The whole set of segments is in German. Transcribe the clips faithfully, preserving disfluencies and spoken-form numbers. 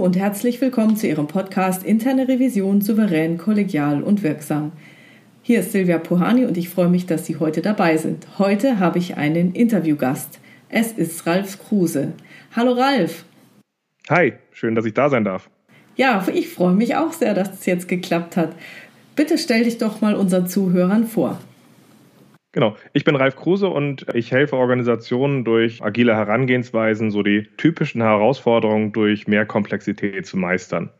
und herzlich willkommen zu Ihrem Podcast Interne Revision souverän, kollegial und wirksam. Hier ist Silvia Puhani und ich freue mich, dass Sie heute dabei sind. Heute habe ich einen Interviewgast. Es ist Ralf Kruse. Hallo Ralf. Hi, schön, dass ich da sein darf. Ja, ich freue mich auch sehr, dass es jetzt geklappt hat. Bitte stell dich doch mal unseren Zuhörern vor. Genau, ich bin Ralf Kruse und ich helfe Organisationen durch agile Herangehensweisen, so die typischen Herausforderungen durch mehr Komplexität zu meistern.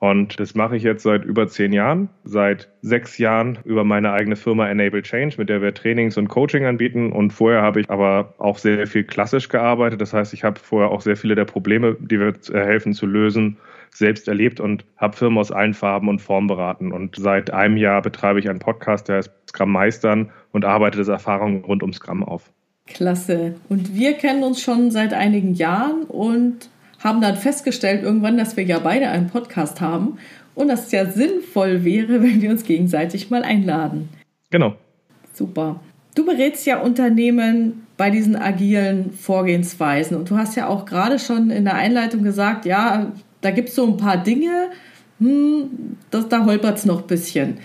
Und das mache ich jetzt seit über zehn Jahren, seit sechs Jahren über meine eigene Firma Enable Change, mit der wir Trainings und Coaching anbieten. Und vorher habe ich aber auch sehr viel klassisch gearbeitet. Das heißt, ich habe vorher auch sehr viele der Probleme, die wir helfen zu lösen, selbst erlebt und habe Firmen aus allen Farben und Formen beraten. Und seit einem Jahr betreibe ich einen Podcast, der heißt Scrum Meistern, und arbeite das Erfahrungen rund um Scrum auf. Klasse. Und wir kennen uns schon seit einigen Jahren und haben dann festgestellt irgendwann, dass wir ja beide einen Podcast haben und dass es ja sinnvoll wäre, wenn wir uns gegenseitig mal einladen. Genau. Super. Du berätst ja Unternehmen bei diesen agilen Vorgehensweisen und du hast ja auch gerade schon in der Einleitung gesagt, ja, da gibt es so ein paar Dinge, hm, das, da holpert es noch ein bisschen.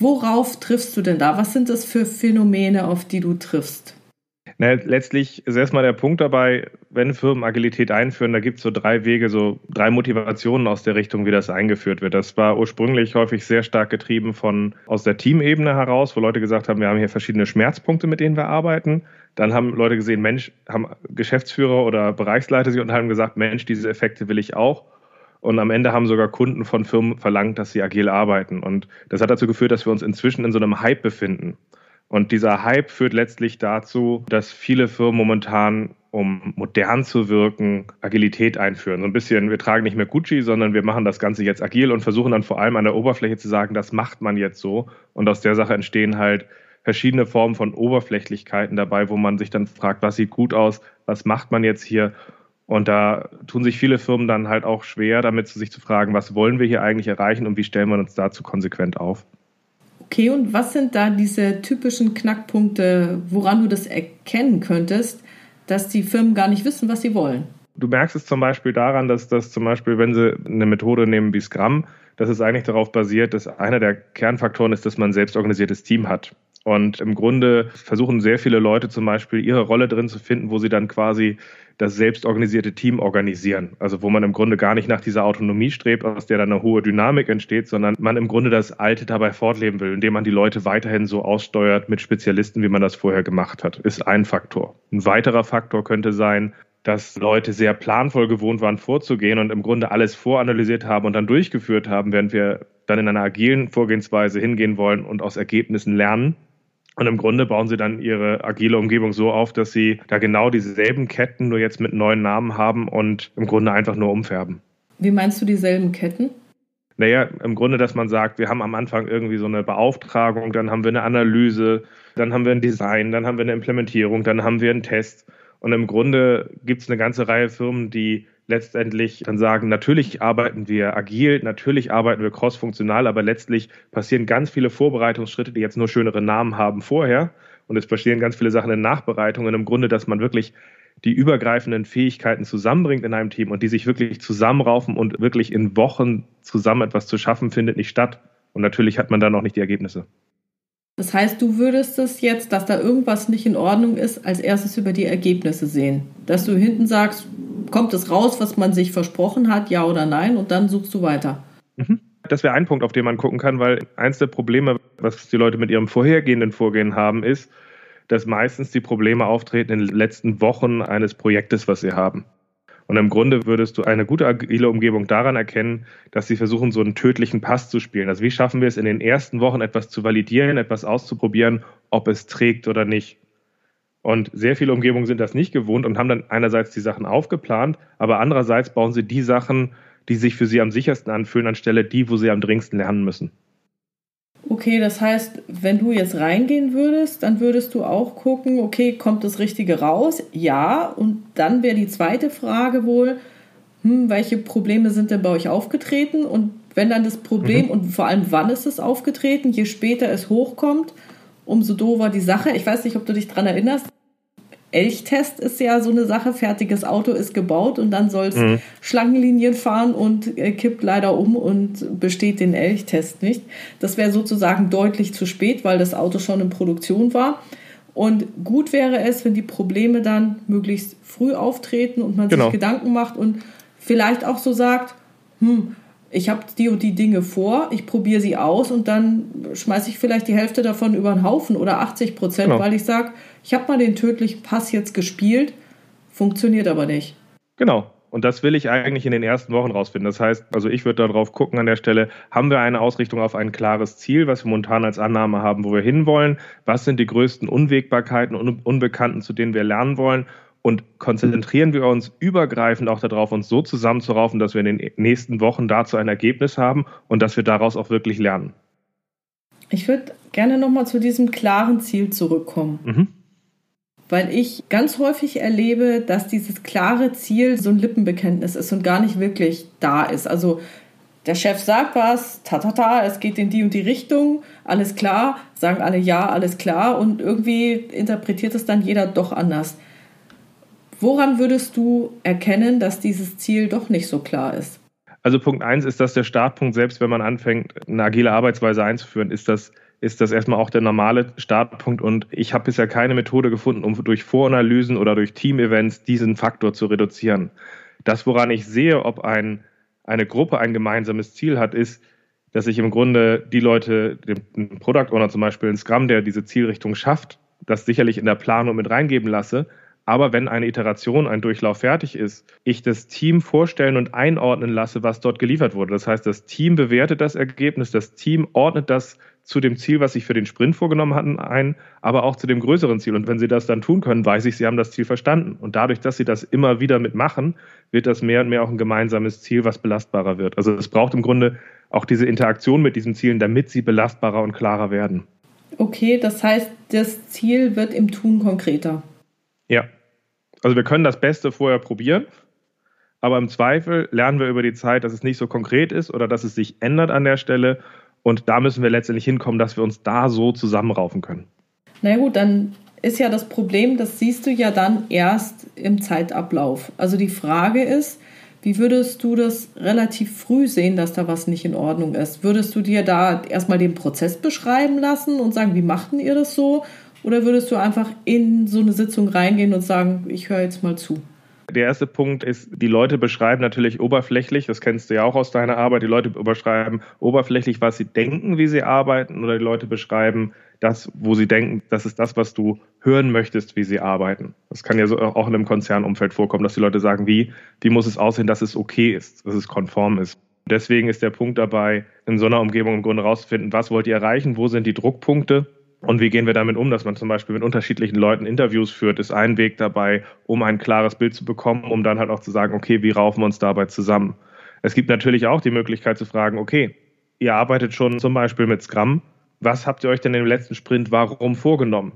Worauf triffst du denn da? Was sind das für Phänomene, auf die du triffst? Na, letztlich ist erstmal der Punkt dabei, wenn Firmen Agilität einführen, da gibt es so drei Wege, so drei Motivationen aus der Richtung, wie das eingeführt wird. Das war ursprünglich häufig sehr stark getrieben von aus der Teamebene heraus, wo Leute gesagt haben, wir haben hier verschiedene Schmerzpunkte, mit denen wir arbeiten. Dann haben Leute gesehen, Mensch, haben Geschäftsführer oder Bereichsleiter sich und haben gesagt, Mensch, diese Effekte will ich auch. Und am Ende haben sogar Kunden von Firmen verlangt, dass sie agil arbeiten. Und das hat dazu geführt, dass wir uns inzwischen in so einem Hype befinden. Und dieser Hype führt letztlich dazu, dass viele Firmen momentan, um modern zu wirken, Agilität einführen. So ein bisschen, wir tragen nicht mehr Gucci, sondern wir machen das Ganze jetzt agil und versuchen dann vor allem an der Oberfläche zu sagen, das macht man jetzt so. Und aus der Sache entstehen halt verschiedene Formen von Oberflächlichkeiten dabei, wo man sich dann fragt, was sieht gut aus, was macht man jetzt hier? Und da tun sich viele Firmen dann halt auch schwer, damit sich zu fragen, was wollen wir hier eigentlich erreichen und wie stellen wir uns dazu konsequent auf? Okay, und was sind da diese typischen Knackpunkte, woran du das erkennen könntest, dass die Firmen gar nicht wissen, was sie wollen? Du merkst es zum Beispiel daran, dass das zum Beispiel, wenn sie eine Methode nehmen wie Scrum, dass es eigentlich darauf basiert, dass einer der Kernfaktoren ist, dass man ein selbstorganisiertes Team hat. Und im Grunde versuchen sehr viele Leute zum Beispiel ihre Rolle drin zu finden, wo sie dann quasi das selbstorganisierte Team organisieren. Also wo man im Grunde gar nicht nach dieser Autonomie strebt, aus der dann eine hohe Dynamik entsteht, sondern man im Grunde das Alte dabei fortleben will, indem man die Leute weiterhin so aussteuert mit Spezialisten, wie man das vorher gemacht hat, ist ein Faktor. Ein weiterer Faktor könnte sein, dass Leute sehr planvoll gewohnt waren, vorzugehen und im Grunde alles voranalysiert haben und dann durchgeführt haben, während wir dann in einer agilen Vorgehensweise hingehen wollen und aus Ergebnissen lernen. Und im Grunde bauen sie dann ihre agile Umgebung so auf, dass sie da genau dieselben Ketten nur jetzt mit neuen Namen haben und im Grunde einfach nur umfärben. Wie meinst du dieselben Ketten? Naja, im Grunde, dass man sagt, wir haben am Anfang irgendwie so eine Beauftragung, dann haben wir eine Analyse, dann haben wir ein Design, dann haben wir eine Implementierung, dann haben wir einen Test. Und im Grunde gibt es eine ganze Reihe Firmen, die letztendlich dann sagen, natürlich arbeiten wir agil, natürlich arbeiten wir crossfunktional, aber letztlich passieren ganz viele Vorbereitungsschritte, die jetzt nur schönere Namen haben vorher. Und es passieren ganz viele Sachen in Nachbereitung. Und im Grunde, dass man wirklich die übergreifenden Fähigkeiten zusammenbringt in einem Team und die sich wirklich zusammenraufen und wirklich in Wochen zusammen etwas zu schaffen, findet nicht statt. Und natürlich hat man dann auch nicht die Ergebnisse. Das heißt, du würdest es jetzt, dass da irgendwas nicht in Ordnung ist, als erstes über die Ergebnisse sehen. Dass du hinten sagst, kommt es raus, was man sich versprochen hat, ja oder nein, und dann suchst du weiter. Mhm. Das wäre ein Punkt, auf den man gucken kann, weil eins der Probleme, was die Leute mit ihrem vorhergehenden Vorgehen haben, ist, dass meistens die Probleme auftreten in den letzten Wochen eines Projektes, was sie haben. Und im Grunde würdest du eine gute agile Umgebung daran erkennen, dass sie versuchen, so einen tödlichen Pass zu spielen. Also wie schaffen wir es in den ersten Wochen, etwas zu validieren, etwas auszuprobieren, ob es trägt oder nicht. Und sehr viele Umgebungen sind das nicht gewohnt und haben dann einerseits die Sachen aufgeplant, aber andererseits bauen sie die Sachen, die sich für sie am sichersten anfühlen, anstelle die, wo sie am dringendsten lernen müssen. Okay, das heißt, wenn du jetzt reingehen würdest, dann würdest du auch gucken, okay, kommt das Richtige raus? Ja, und dann wäre die zweite Frage wohl, hm, welche Probleme sind denn bei euch aufgetreten? Und wenn dann das Problem mhm. und vor allem wann ist es aufgetreten, je später es hochkommt, umso doofer die Sache. Ich weiß nicht, ob du dich daran erinnerst. Elchtest ist ja so eine Sache, fertiges Auto ist gebaut und dann soll es mhm. Schlangenlinien fahren und äh, kippt leider um und besteht den Elchtest nicht. Das wäre sozusagen deutlich zu spät, weil das Auto schon in Produktion war. Und gut wäre es, wenn die Probleme dann möglichst früh auftreten und man genau. sich Gedanken macht und vielleicht auch so sagt, hm, ich habe die und die Dinge vor, ich probiere sie aus und dann schmeiße ich vielleicht die Hälfte davon über den Haufen oder achtzig Prozent, genau. weil ich sage, ich habe mal den tödlichen Pass jetzt gespielt, funktioniert aber nicht. Genau. Und das will ich eigentlich in den ersten Wochen rausfinden. Das heißt, also ich würde darauf gucken an der Stelle, haben wir eine Ausrichtung auf ein klares Ziel, was wir momentan als Annahme haben, wo wir hinwollen? Was sind die größten Unwägbarkeiten und Unbekannten, zu denen wir lernen wollen? Und konzentrieren wir uns übergreifend auch darauf, uns so zusammenzuraufen, dass wir in den nächsten Wochen dazu ein Ergebnis haben und dass wir daraus auch wirklich lernen. Ich würde gerne nochmal zu diesem klaren Ziel zurückkommen. Mhm. Weil ich ganz häufig erlebe, dass dieses klare Ziel so ein Lippenbekenntnis ist und gar nicht wirklich da ist. Also der Chef sagt was, ta ta ta, es geht in die und die Richtung, alles klar, sagen alle ja, alles klar und irgendwie interpretiert es dann jeder doch anders. Woran würdest du erkennen, dass dieses Ziel doch nicht so klar ist? Also Punkt eins ist, dass der Startpunkt, selbst wenn man anfängt, eine agile Arbeitsweise einzuführen, ist das ist das erstmal auch der normale Startpunkt. Und ich habe bisher keine Methode gefunden, um durch Voranalysen oder durch Team-Events diesen Faktor zu reduzieren. Das, woran ich sehe, ob ein, eine Gruppe ein gemeinsames Ziel hat, ist, dass ich im Grunde die Leute, den Product Owner zum Beispiel, in Scrum, der diese Zielrichtung schafft, das sicherlich in der Planung mit reingeben lasse. Aber wenn eine Iteration, ein Durchlauf fertig ist, ich das Team vorstellen und einordnen lasse, was dort geliefert wurde. Das heißt, das Team bewertet das Ergebnis, das Team ordnet das zu dem Ziel, was ich für den Sprint vorgenommen hatte, ein, aber auch zu dem größeren Ziel. Und wenn sie das dann tun können, weiß ich, sie haben das Ziel verstanden. Und dadurch, dass sie das immer wieder mitmachen, wird das mehr und mehr auch ein gemeinsames Ziel, was belastbarer wird. Also es braucht im Grunde auch diese Interaktion mit diesen Zielen, damit sie belastbarer und klarer werden. Okay, das heißt, das Ziel wird im Tun konkreter. Ja. Also wir können das Beste vorher probieren, aber im Zweifel lernen wir über die Zeit, dass es nicht so konkret ist oder dass es sich ändert an der Stelle. Und da müssen wir letztendlich hinkommen, dass wir uns da so zusammenraufen können. Na gut, dann ist ja das Problem, das siehst du ja dann erst im Zeitablauf. Also die Frage ist, wie würdest du das relativ früh sehen, dass da was nicht in Ordnung ist? Würdest du dir da erstmal den Prozess beschreiben lassen und sagen, wie machten ihr das so? Oder würdest du einfach in so eine Sitzung reingehen und sagen, ich höre jetzt mal zu? Der erste Punkt ist, die Leute beschreiben natürlich oberflächlich, das kennst du ja auch aus deiner Arbeit, die Leute beschreiben oberflächlich, was sie denken, wie sie arbeiten, oder die Leute beschreiben das, wo sie denken, das ist das, was du hören möchtest, wie sie arbeiten. Das kann ja so auch in einem Konzernumfeld vorkommen, dass die Leute sagen, wie, wie muss es aussehen, dass es okay ist, dass es konform ist. Deswegen ist der Punkt dabei, in so einer Umgebung im Grunde rauszufinden, was wollt ihr erreichen, wo sind die Druckpunkte? Und wie gehen wir damit um, dass man zum Beispiel mit unterschiedlichen Leuten Interviews führt, ist ein Weg dabei, um ein klares Bild zu bekommen, um dann halt auch zu sagen, okay, wie raufen wir uns dabei zusammen? Es gibt natürlich auch die Möglichkeit zu fragen, okay, ihr arbeitet schon zum Beispiel mit Scrum, was habt ihr euch denn im letzten Sprint warum vorgenommen?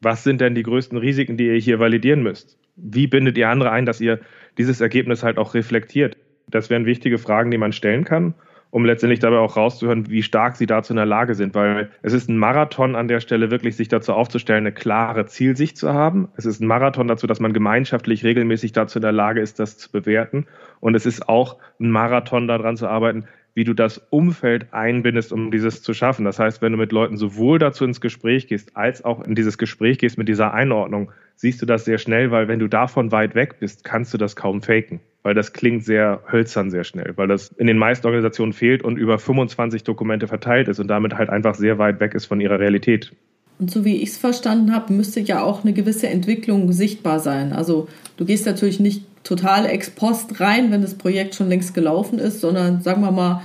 Was sind denn die größten Risiken, die ihr hier validieren müsst? Wie bindet ihr andere ein, dass ihr dieses Ergebnis halt auch reflektiert? Das wären wichtige Fragen, die man stellen kann, um letztendlich dabei auch rauszuhören, wie stark sie dazu in der Lage sind. Weil es ist ein Marathon an der Stelle, wirklich sich dazu aufzustellen, eine klare Zielsicht zu haben. Es ist ein Marathon dazu, dass man gemeinschaftlich regelmäßig dazu in der Lage ist, das zu bewerten. Und es ist auch ein Marathon, daran zu arbeiten, wie du das Umfeld einbindest, um dieses zu schaffen. Das heißt, wenn du mit Leuten sowohl dazu ins Gespräch gehst, als auch in dieses Gespräch gehst mit dieser Einordnung, siehst du das sehr schnell, weil wenn du davon weit weg bist, kannst du das kaum faken. Weil das klingt sehr hölzern sehr schnell, weil das in den meisten Organisationen fehlt und über fünfundzwanzig Dokumente verteilt ist und damit halt einfach sehr weit weg ist von ihrer Realität. Und so wie ich es verstanden habe, müsste ja auch eine gewisse Entwicklung sichtbar sein. Also du gehst natürlich nicht total ex post rein, wenn das Projekt schon längst gelaufen ist, sondern sagen wir mal,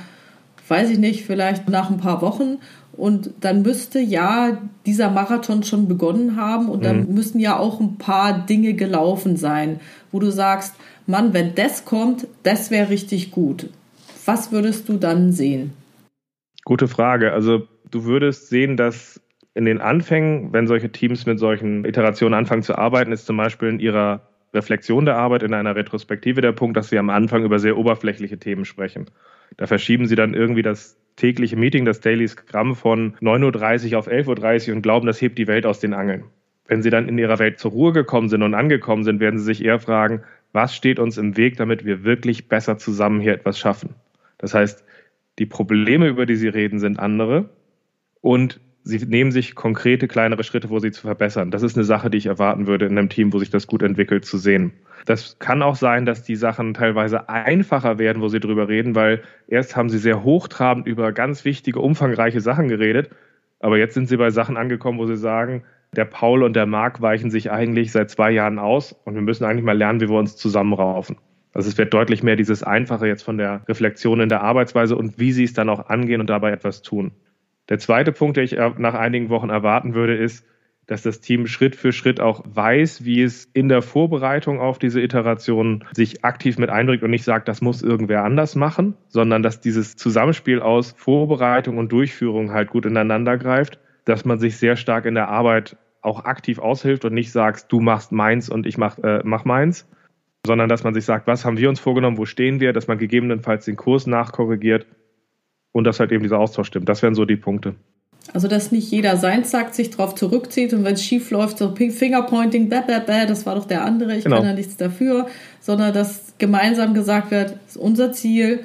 weiß ich nicht, vielleicht nach ein paar Wochen. Und dann müsste ja dieser Marathon schon begonnen haben und dann mhm. müssen ja auch ein paar Dinge gelaufen sein, wo du sagst, Mann, wenn das kommt, das wäre richtig gut. Was würdest du dann sehen? Gute Frage. Also du würdest sehen, dass in den Anfängen, wenn solche Teams mit solchen Iterationen anfangen zu arbeiten, ist zum Beispiel in ihrer Reflexion der Arbeit, in einer Retrospektive der Punkt, dass wir am Anfang über sehr oberflächliche Themen sprechen. Da verschieben sie dann irgendwie das tägliche Meeting, das Daily Scrum von neun Uhr dreißig auf elf Uhr dreißig und glauben, das hebt die Welt aus den Angeln. Wenn Sie dann in Ihrer Welt zur Ruhe gekommen sind und angekommen sind, werden Sie sich eher fragen, was steht uns im Weg, damit wir wirklich besser zusammen hier etwas schaffen? Das heißt, die Probleme, über die Sie reden, sind andere und Sie nehmen sich konkrete, kleinere Schritte, wo Sie zu verbessern. Das ist eine Sache, die ich erwarten würde in einem Team, wo sich das gut entwickelt, zu sehen. Das kann auch sein, dass die Sachen teilweise einfacher werden, wo Sie drüber reden, weil erst haben Sie sehr hochtrabend über ganz wichtige, umfangreiche Sachen geredet, aber jetzt sind Sie bei Sachen angekommen, wo Sie sagen, der Paul und der Marc weichen sich eigentlich seit zwei Jahren aus und wir müssen eigentlich mal lernen, wie wir uns zusammenraufen. Also es wird deutlich mehr dieses Einfache jetzt von der Reflexion in der Arbeitsweise und wie Sie es dann auch angehen und dabei etwas tun. Der zweite Punkt, den ich nach einigen Wochen erwarten würde, ist, dass das Team Schritt für Schritt auch weiß, wie es in der Vorbereitung auf diese Iterationen sich aktiv mit einbringt und nicht sagt, das muss irgendwer anders machen, sondern dass dieses Zusammenspiel aus Vorbereitung und Durchführung halt gut ineinander greift, dass man sich sehr stark in der Arbeit auch aktiv aushilft und nicht sagt, du machst meins und ich mach, äh, mach meins, sondern dass man sich sagt, was haben wir uns vorgenommen, wo stehen wir, dass man gegebenenfalls den Kurs nachkorrigiert. Und dass halt eben dieser Austausch stimmt. Das wären so die Punkte. Also, dass nicht jeder seins sagt, sich drauf zurückzieht und wenn es schief läuft, so Fingerpointing, bäh, bäh, bäh, das war doch der andere, ich genau. kann ja nichts dafür, sondern dass gemeinsam gesagt wird, das ist unser Ziel,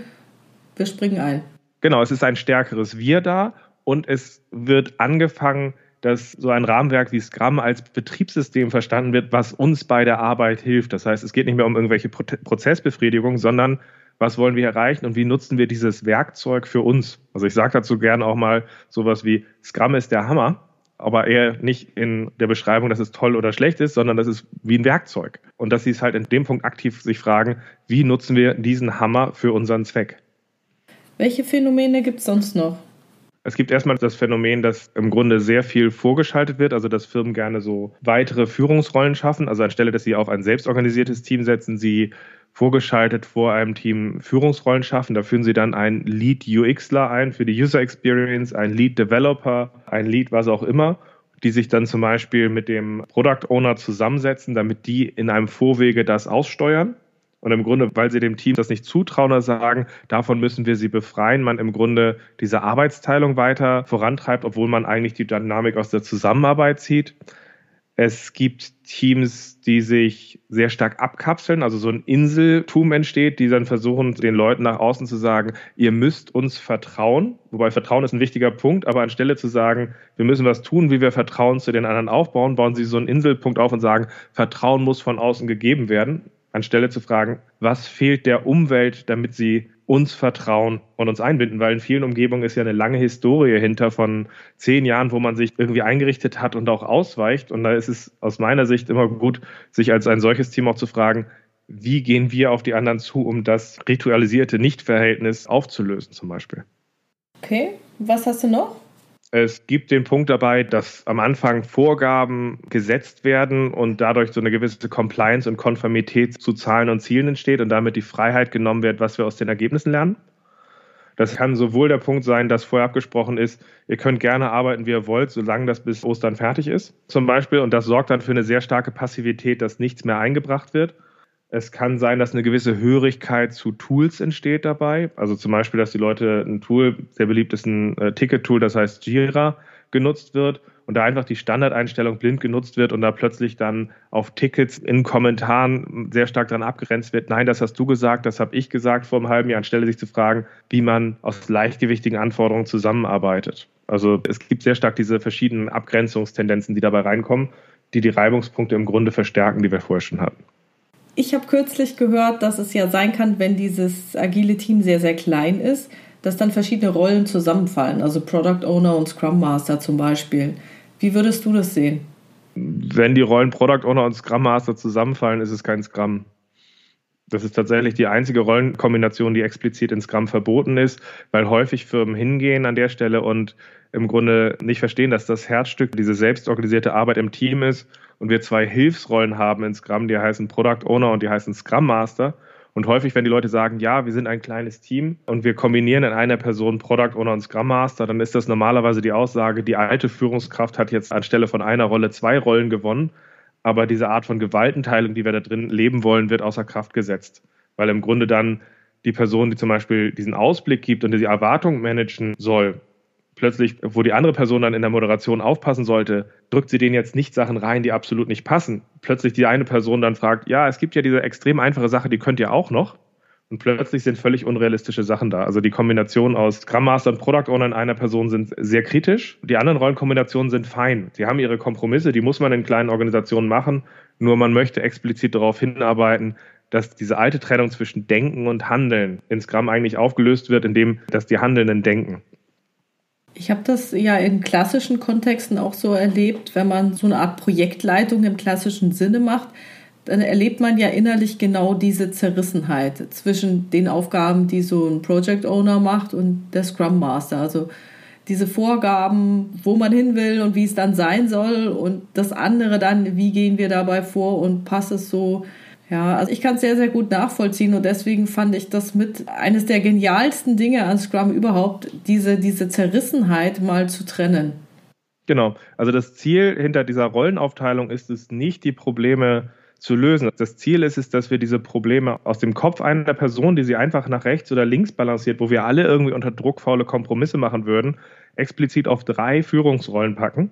wir springen ein. Genau, es ist ein stärkeres Wir da und es wird angefangen, dass so ein Rahmenwerk wie Scrum als Betriebssystem verstanden wird, was uns bei der Arbeit hilft. Das heißt, es geht nicht mehr um irgendwelche Prozessbefriedigung, sondern was wollen wir erreichen und wie nutzen wir dieses Werkzeug für uns? Also ich sage dazu gerne auch mal sowas wie Scrum ist der Hammer, aber eher nicht in der Beschreibung, dass es toll oder schlecht ist, sondern das ist wie ein Werkzeug. Und dass sie es halt in dem Punkt aktiv sich fragen, wie nutzen wir diesen Hammer für unseren Zweck? Welche Phänomene gibt es sonst noch? Es gibt erstmal das Phänomen, dass im Grunde sehr viel vorgeschaltet wird, also dass Firmen gerne so weitere Führungsrollen schaffen. Also anstelle, dass sie auf ein selbstorganisiertes Team setzen, sie vorgeschaltet vor einem Team Führungsrollen schaffen. Da führen sie dann einen Lead-UXler ein für die User Experience, einen Lead-Developer, einen Lead, was auch immer, die sich dann zum Beispiel mit dem Product-Owner zusammensetzen, damit die in einem Vorwege das aussteuern. Und im Grunde, weil sie dem Team das nicht zutrauen oder sagen, davon müssen wir sie befreien, man im Grunde diese Arbeitsteilung weiter vorantreibt, obwohl man eigentlich die Dynamik aus der Zusammenarbeit zieht. Es gibt Teams, die sich sehr stark abkapseln, also so ein Inseltum entsteht, die dann versuchen, den Leuten nach außen zu sagen, ihr müsst uns vertrauen. Wobei Vertrauen ist ein wichtiger Punkt, aber anstelle zu sagen, wir müssen was tun, wie wir Vertrauen zu den anderen aufbauen, bauen sie so einen Inselpunkt auf und sagen, Vertrauen muss von außen gegeben werden. Anstelle zu fragen, was fehlt der Umwelt, damit sie uns vertrauen und uns einbinden, weil in vielen Umgebungen ist ja eine lange Historie hinter von zehn Jahren, wo man sich irgendwie eingerichtet hat und auch ausweicht. Und da ist es aus meiner Sicht immer gut, sich als ein solches Team auch zu fragen, wie gehen wir auf die anderen zu, um das ritualisierte Nichtverhältnis aufzulösen zum Beispiel. Okay, was hast du noch? Es gibt den Punkt dabei, dass am Anfang Vorgaben gesetzt werden und dadurch so eine gewisse Compliance und Konformität zu Zahlen und Zielen entsteht und damit die Freiheit genommen wird, was wir aus den Ergebnissen lernen. Das kann sowohl der Punkt sein, dass vorher abgesprochen ist, ihr könnt gerne arbeiten, wie ihr wollt, solange das bis Ostern fertig ist zum Beispiel. Und das sorgt dann für eine sehr starke Passivität, dass nichts mehr eingebracht wird. Es kann sein, dass eine gewisse Hörigkeit zu Tools entsteht dabei. Also zum Beispiel, dass die Leute ein Tool, sehr beliebt ist ein Ticket-Tool, das heißt Jira, genutzt wird und da einfach die Standardeinstellung blind genutzt wird und da plötzlich dann auf Tickets in Kommentaren sehr stark dran abgrenzt wird. Nein, das hast du gesagt, das habe ich gesagt vor einem halben Jahr, anstelle sich zu fragen, wie man aus leichtgewichtigen Anforderungen zusammenarbeitet. Also es gibt sehr stark diese verschiedenen Abgrenzungstendenzen, die dabei reinkommen, die die Reibungspunkte im Grunde verstärken, die wir vorher schon hatten. Ich habe kürzlich gehört, dass es ja sein kann, wenn dieses agile Team sehr, sehr klein ist, dass dann verschiedene Rollen zusammenfallen, also Product Owner und Scrum Master zum Beispiel. Wie würdest du das sehen? Wenn die Rollen Product Owner und Scrum Master zusammenfallen, ist es kein Scrum. Das ist tatsächlich die einzige Rollenkombination, die explizit in Scrum verboten ist, weil häufig Firmen hingehen an der Stelle und im Grunde nicht verstehen, dass das Herzstück diese selbstorganisierte Arbeit im Team ist und wir zwei Hilfsrollen haben in Scrum, die heißen Product Owner und die heißen Scrum Master. Und häufig, wenn die Leute sagen, ja, wir sind ein kleines Team und wir kombinieren in einer Person Product Owner und Scrum Master, dann ist das normalerweise die Aussage, die alte Führungskraft hat jetzt anstelle von einer Rolle zwei Rollen gewonnen, aber diese Art von Gewaltenteilung, die wir da drin leben wollen, wird außer Kraft gesetzt, weil im Grunde dann die Person, die zum Beispiel diesen Ausblick gibt und die Erwartung managen soll, plötzlich, wo die andere Person dann in der Moderation aufpassen sollte, drückt sie denen jetzt nicht Sachen rein, die absolut nicht passen. Plötzlich die eine Person dann fragt, ja, es gibt ja diese extrem einfache Sache, die könnt ihr auch noch. Und plötzlich sind völlig unrealistische Sachen da. Also die Kombination aus Scrum Master und Product Owner in einer Person sind sehr kritisch. Die anderen Rollenkombinationen sind fein. Die haben ihre Kompromisse, die muss man in kleinen Organisationen machen. Nur man möchte explizit darauf hinarbeiten, dass diese alte Trennung zwischen Denken und Handeln in Scrum eigentlich aufgelöst wird, indem dass die Handelnden denken. Ich habe das ja in klassischen Kontexten auch so erlebt, wenn man so eine Art Projektleitung im klassischen Sinne macht, dann erlebt man ja innerlich genau diese Zerrissenheit zwischen den Aufgaben, die so ein Project Owner macht und der Scrum Master. Also diese Vorgaben, wo man hin will und wie es dann sein soll und das andere dann, wie gehen wir dabei vor und passt es so. Ja, also ich kann es sehr, sehr gut nachvollziehen und deswegen fand ich das mit eines der genialsten Dinge an Scrum überhaupt, diese, diese Zerrissenheit mal zu trennen. Genau, also das Ziel hinter dieser Rollenaufteilung ist es nicht, die Probleme zu lösen. Das Ziel ist es, dass wir diese Probleme aus dem Kopf einer Person, die sie einfach nach rechts oder links balanciert, wo wir alle irgendwie unter Druck faule Kompromisse machen würden, explizit auf drei Führungsrollen packen,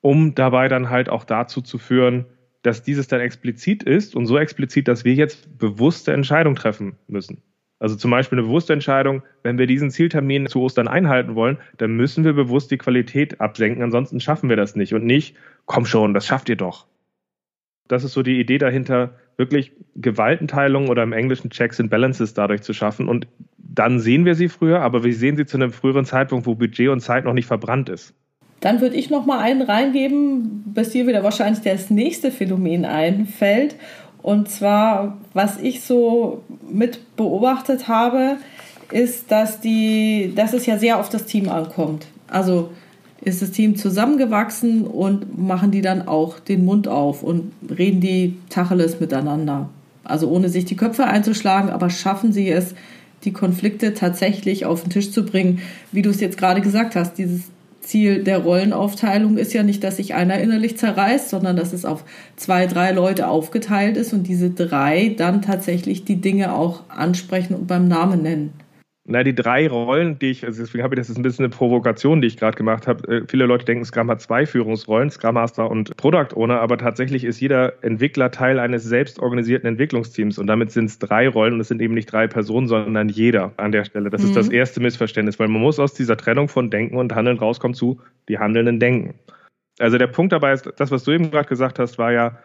um dabei dann halt auch dazu zu führen, dass dieses dann explizit ist und so explizit, dass wir jetzt bewusste Entscheidungen treffen müssen. Also zum Beispiel eine bewusste Entscheidung, wenn wir diesen Zieltermin zu Ostern einhalten wollen, dann müssen wir bewusst die Qualität absenken, ansonsten schaffen wir das nicht und nicht, komm schon, das schafft ihr doch. Das ist so die Idee dahinter, wirklich Gewaltenteilung oder im Englischen Checks and Balances dadurch zu schaffen und dann sehen wir sie früher, aber wir sehen sie zu einem früheren Zeitpunkt, wo Budget und Zeit noch nicht verbrannt ist. Dann würde ich noch mal einen reingeben, bis dir wieder wahrscheinlich das nächste Phänomen einfällt. Und zwar, was ich so mit beobachtet habe, ist, dass, die, dass es ja sehr auf das Team ankommt. Also ist das Team zusammengewachsen und machen die dann auch den Mund auf und reden die Tacheles miteinander. Also ohne sich die Köpfe einzuschlagen, aber schaffen sie es, die Konflikte tatsächlich auf den Tisch zu bringen. Wie du es jetzt gerade gesagt hast, dieses Ziel der Rollenaufteilung ist ja nicht, dass sich einer innerlich zerreißt, sondern dass es auf zwei, drei Leute aufgeteilt ist und diese drei dann tatsächlich die Dinge auch ansprechen und beim Namen nennen. Na, die drei Rollen, die ich, also deswegen habe ich, das ist ein bisschen eine Provokation, die ich gerade gemacht habe. Viele Leute denken, Scrum hat zwei Führungsrollen, Scrum Master und Product Owner, aber tatsächlich ist jeder Entwickler Teil eines selbstorganisierten Entwicklungsteams und damit sind es drei Rollen und es sind eben nicht drei Personen, sondern jeder an der Stelle. Das mhm. ist das erste Missverständnis, weil man muss aus dieser Trennung von Denken und Handeln rauskommen zu die Handelnden denken. Also der Punkt dabei ist, das, was du eben gerade gesagt hast, war ja,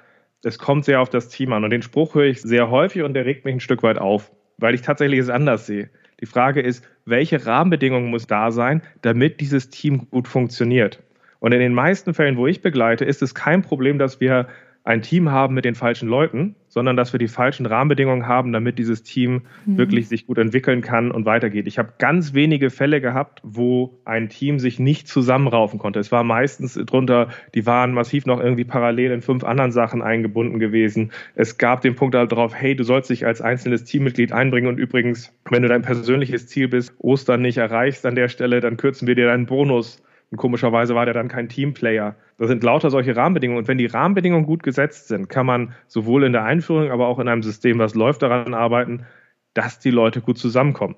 es kommt sehr auf das Team an und den Spruch höre ich sehr häufig und der regt mich ein Stück weit auf, weil ich tatsächlich es anders sehe. Die Frage ist, welche Rahmenbedingungen muss da sein, damit dieses Team gut funktioniert? Und in den meisten Fällen, wo ich begleite, ist es kein Problem, dass wir ein Team haben mit den falschen Leuten, sondern dass wir die falschen Rahmenbedingungen haben, damit dieses Team mhm. wirklich sich gut entwickeln kann und weitergeht. Ich habe ganz wenige Fälle gehabt, wo ein Team sich nicht zusammenraufen konnte. Es war meistens drunter, die waren massiv noch irgendwie parallel in fünf anderen Sachen eingebunden gewesen. Es gab den Punkt darauf, hey, du sollst dich als einzelnes Teammitglied einbringen und übrigens, wenn du dein persönliches Ziel bis Ostern nicht erreichst an der Stelle, dann kürzen wir dir deinen Bonus. Und komischerweise war der dann kein Teamplayer. Das sind lauter solche Rahmenbedingungen. Und wenn die Rahmenbedingungen gut gesetzt sind, kann man sowohl in der Einführung, aber auch in einem System, was läuft, daran arbeiten, dass die Leute gut zusammenkommen.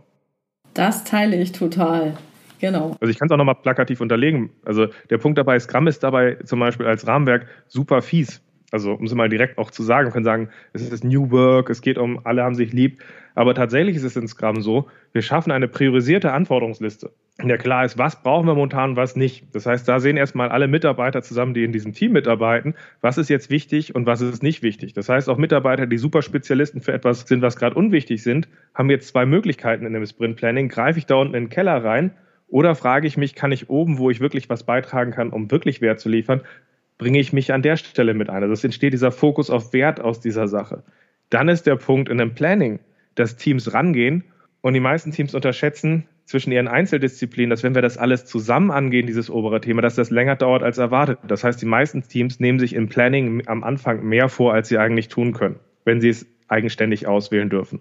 Das teile ich total. Genau. Also ich kann es auch nochmal plakativ unterlegen. Also der Punkt dabei, Scrum ist dabei zum Beispiel als Rahmenwerk super fies. Also um es mal direkt auch zu sagen, können sagen, es ist New Work, es geht um, alle haben sich lieb. Aber tatsächlich ist es in Scrum so, wir schaffen eine priorisierte Anforderungsliste, in der klar ist, was brauchen wir momentan und was nicht. Das heißt, da sehen erstmal alle Mitarbeiter zusammen, die in diesem Team mitarbeiten, was ist jetzt wichtig und was ist nicht wichtig. Das heißt, auch Mitarbeiter, die Superspezialisten für etwas sind, was gerade unwichtig sind, haben jetzt zwei Möglichkeiten in dem Sprint Planning. Greife ich da unten in den Keller rein oder frage ich mich, kann ich oben, wo ich wirklich was beitragen kann, um wirklich Wert zu liefern, bringe ich mich an der Stelle mit ein. Also es entsteht dieser Fokus auf Wert aus dieser Sache. Dann ist der Punkt in dem Planning, dass Teams rangehen und die meisten Teams unterschätzen zwischen ihren Einzeldisziplinen, dass wenn wir das alles zusammen angehen, dieses obere Thema, dass das länger dauert als erwartet. Das heißt, die meisten Teams nehmen sich im Planning am Anfang mehr vor, als sie eigentlich tun können, wenn sie es eigenständig auswählen dürfen.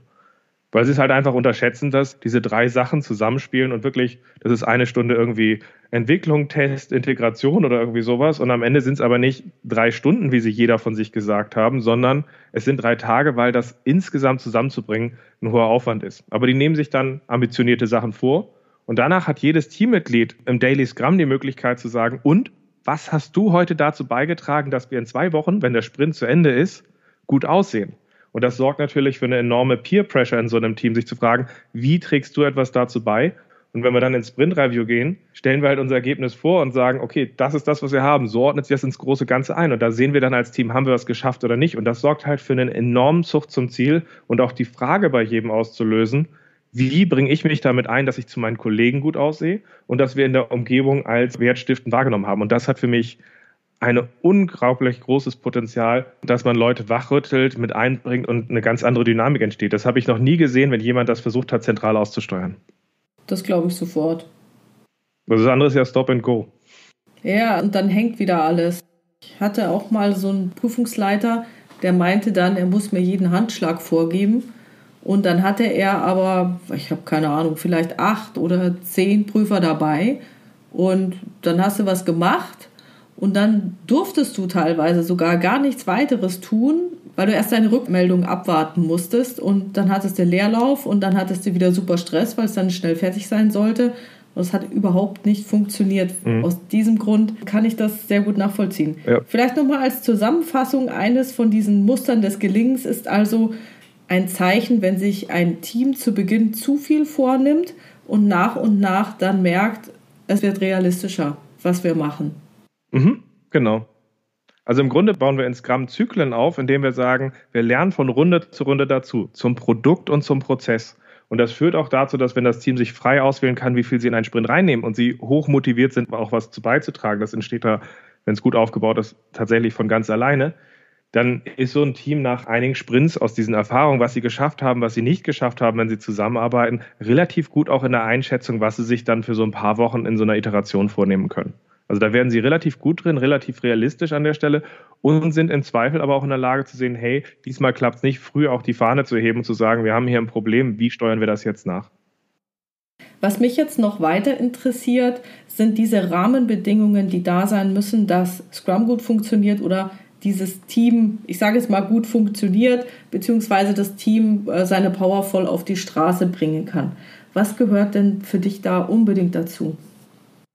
Weil sie es halt einfach unterschätzen, dass diese drei Sachen zusammenspielen und wirklich, das ist eine Stunde irgendwie Entwicklung, Test, Integration oder irgendwie sowas und am Ende sind es aber nicht drei Stunden, wie sie jeder von sich gesagt haben, sondern es sind drei Tage, weil das insgesamt zusammenzubringen ein hoher Aufwand ist. Aber die nehmen sich dann ambitionierte Sachen vor Und danach hat jedes Teammitglied im Daily Scrum die Möglichkeit zu sagen, und was hast du heute dazu beigetragen, dass wir in zwei Wochen, wenn der Sprint zu Ende ist, gut aussehen? Und das sorgt natürlich für eine enorme Peer-Pressure in so einem Team, sich zu fragen, wie trägst du etwas dazu bei? Und wenn wir dann ins Sprint-Review gehen, stellen wir halt unser Ergebnis vor und sagen, okay, das ist das, was wir haben. So ordnet sich das ins große Ganze ein. Und da sehen wir dann als Team, haben wir was geschafft oder nicht? Und das sorgt halt für einen enormen Zug zum Ziel und auch die Frage bei jedem auszulösen, wie bringe ich mich damit ein, dass ich zu meinen Kollegen gut aussehe und dass wir in der Umgebung als wertstiftend wahrgenommen haben. Und das hat für mich ein unglaublich großes Potenzial, dass man Leute wachrüttelt, mit einbringt und eine ganz andere Dynamik entsteht. Das habe ich noch nie gesehen, wenn jemand das versucht hat, zentral auszusteuern. Das glaube ich sofort. Das andere ist ja Stop and Go. Ja, und dann hängt wieder alles. Ich hatte auch mal so einen Prüfungsleiter, der meinte dann, er muss mir jeden Handschlag vorgeben. Und dann hatte er aber, ich habe keine Ahnung, vielleicht acht oder zehn Prüfer dabei. Und dann hast du was gemacht. Und dann durftest du teilweise sogar gar nichts weiteres tun, weil du erst deine Rückmeldung abwarten musstest und dann hattest du Leerlauf und dann hattest du wieder super Stress, weil es dann schnell fertig sein sollte. Und es hat überhaupt nicht funktioniert. Mhm. Aus diesem Grund kann ich das sehr gut nachvollziehen. Ja. Vielleicht nochmal als Zusammenfassung, eines von diesen Mustern des Gelingens ist also ein Zeichen, wenn sich ein Team zu Beginn zu viel vornimmt und nach und nach dann merkt, es wird realistischer, was wir machen. Mhm, genau. Also im Grunde bauen wir in Scrum Zyklen auf, indem wir sagen, wir lernen von Runde zu Runde dazu, zum Produkt und zum Prozess. Und das führt auch dazu, dass wenn das Team sich frei auswählen kann, wie viel sie in einen Sprint reinnehmen und sie hoch motiviert sind, auch was zu beizutragen, das entsteht da, wenn es gut aufgebaut ist, tatsächlich von ganz alleine, dann ist so ein Team nach einigen Sprints aus diesen Erfahrungen, was sie geschafft haben, was sie nicht geschafft haben, wenn sie zusammenarbeiten, relativ gut auch in der Einschätzung, was sie sich dann für so ein paar Wochen in so einer Iteration vornehmen können. Also da werden sie relativ gut drin, relativ realistisch an der Stelle und sind im Zweifel aber auch in der Lage zu sehen, hey, diesmal klappt es nicht, früh auch die Fahne zu heben und zu sagen, wir haben hier ein Problem, wie steuern wir das jetzt nach? Was mich jetzt noch weiter interessiert, sind diese Rahmenbedingungen, die da sein müssen, dass Scrum gut funktioniert oder dieses Team, ich sage jetzt mal, gut funktioniert, beziehungsweise das Team seine Power voll auf die Straße bringen kann. Was gehört denn für dich da unbedingt dazu?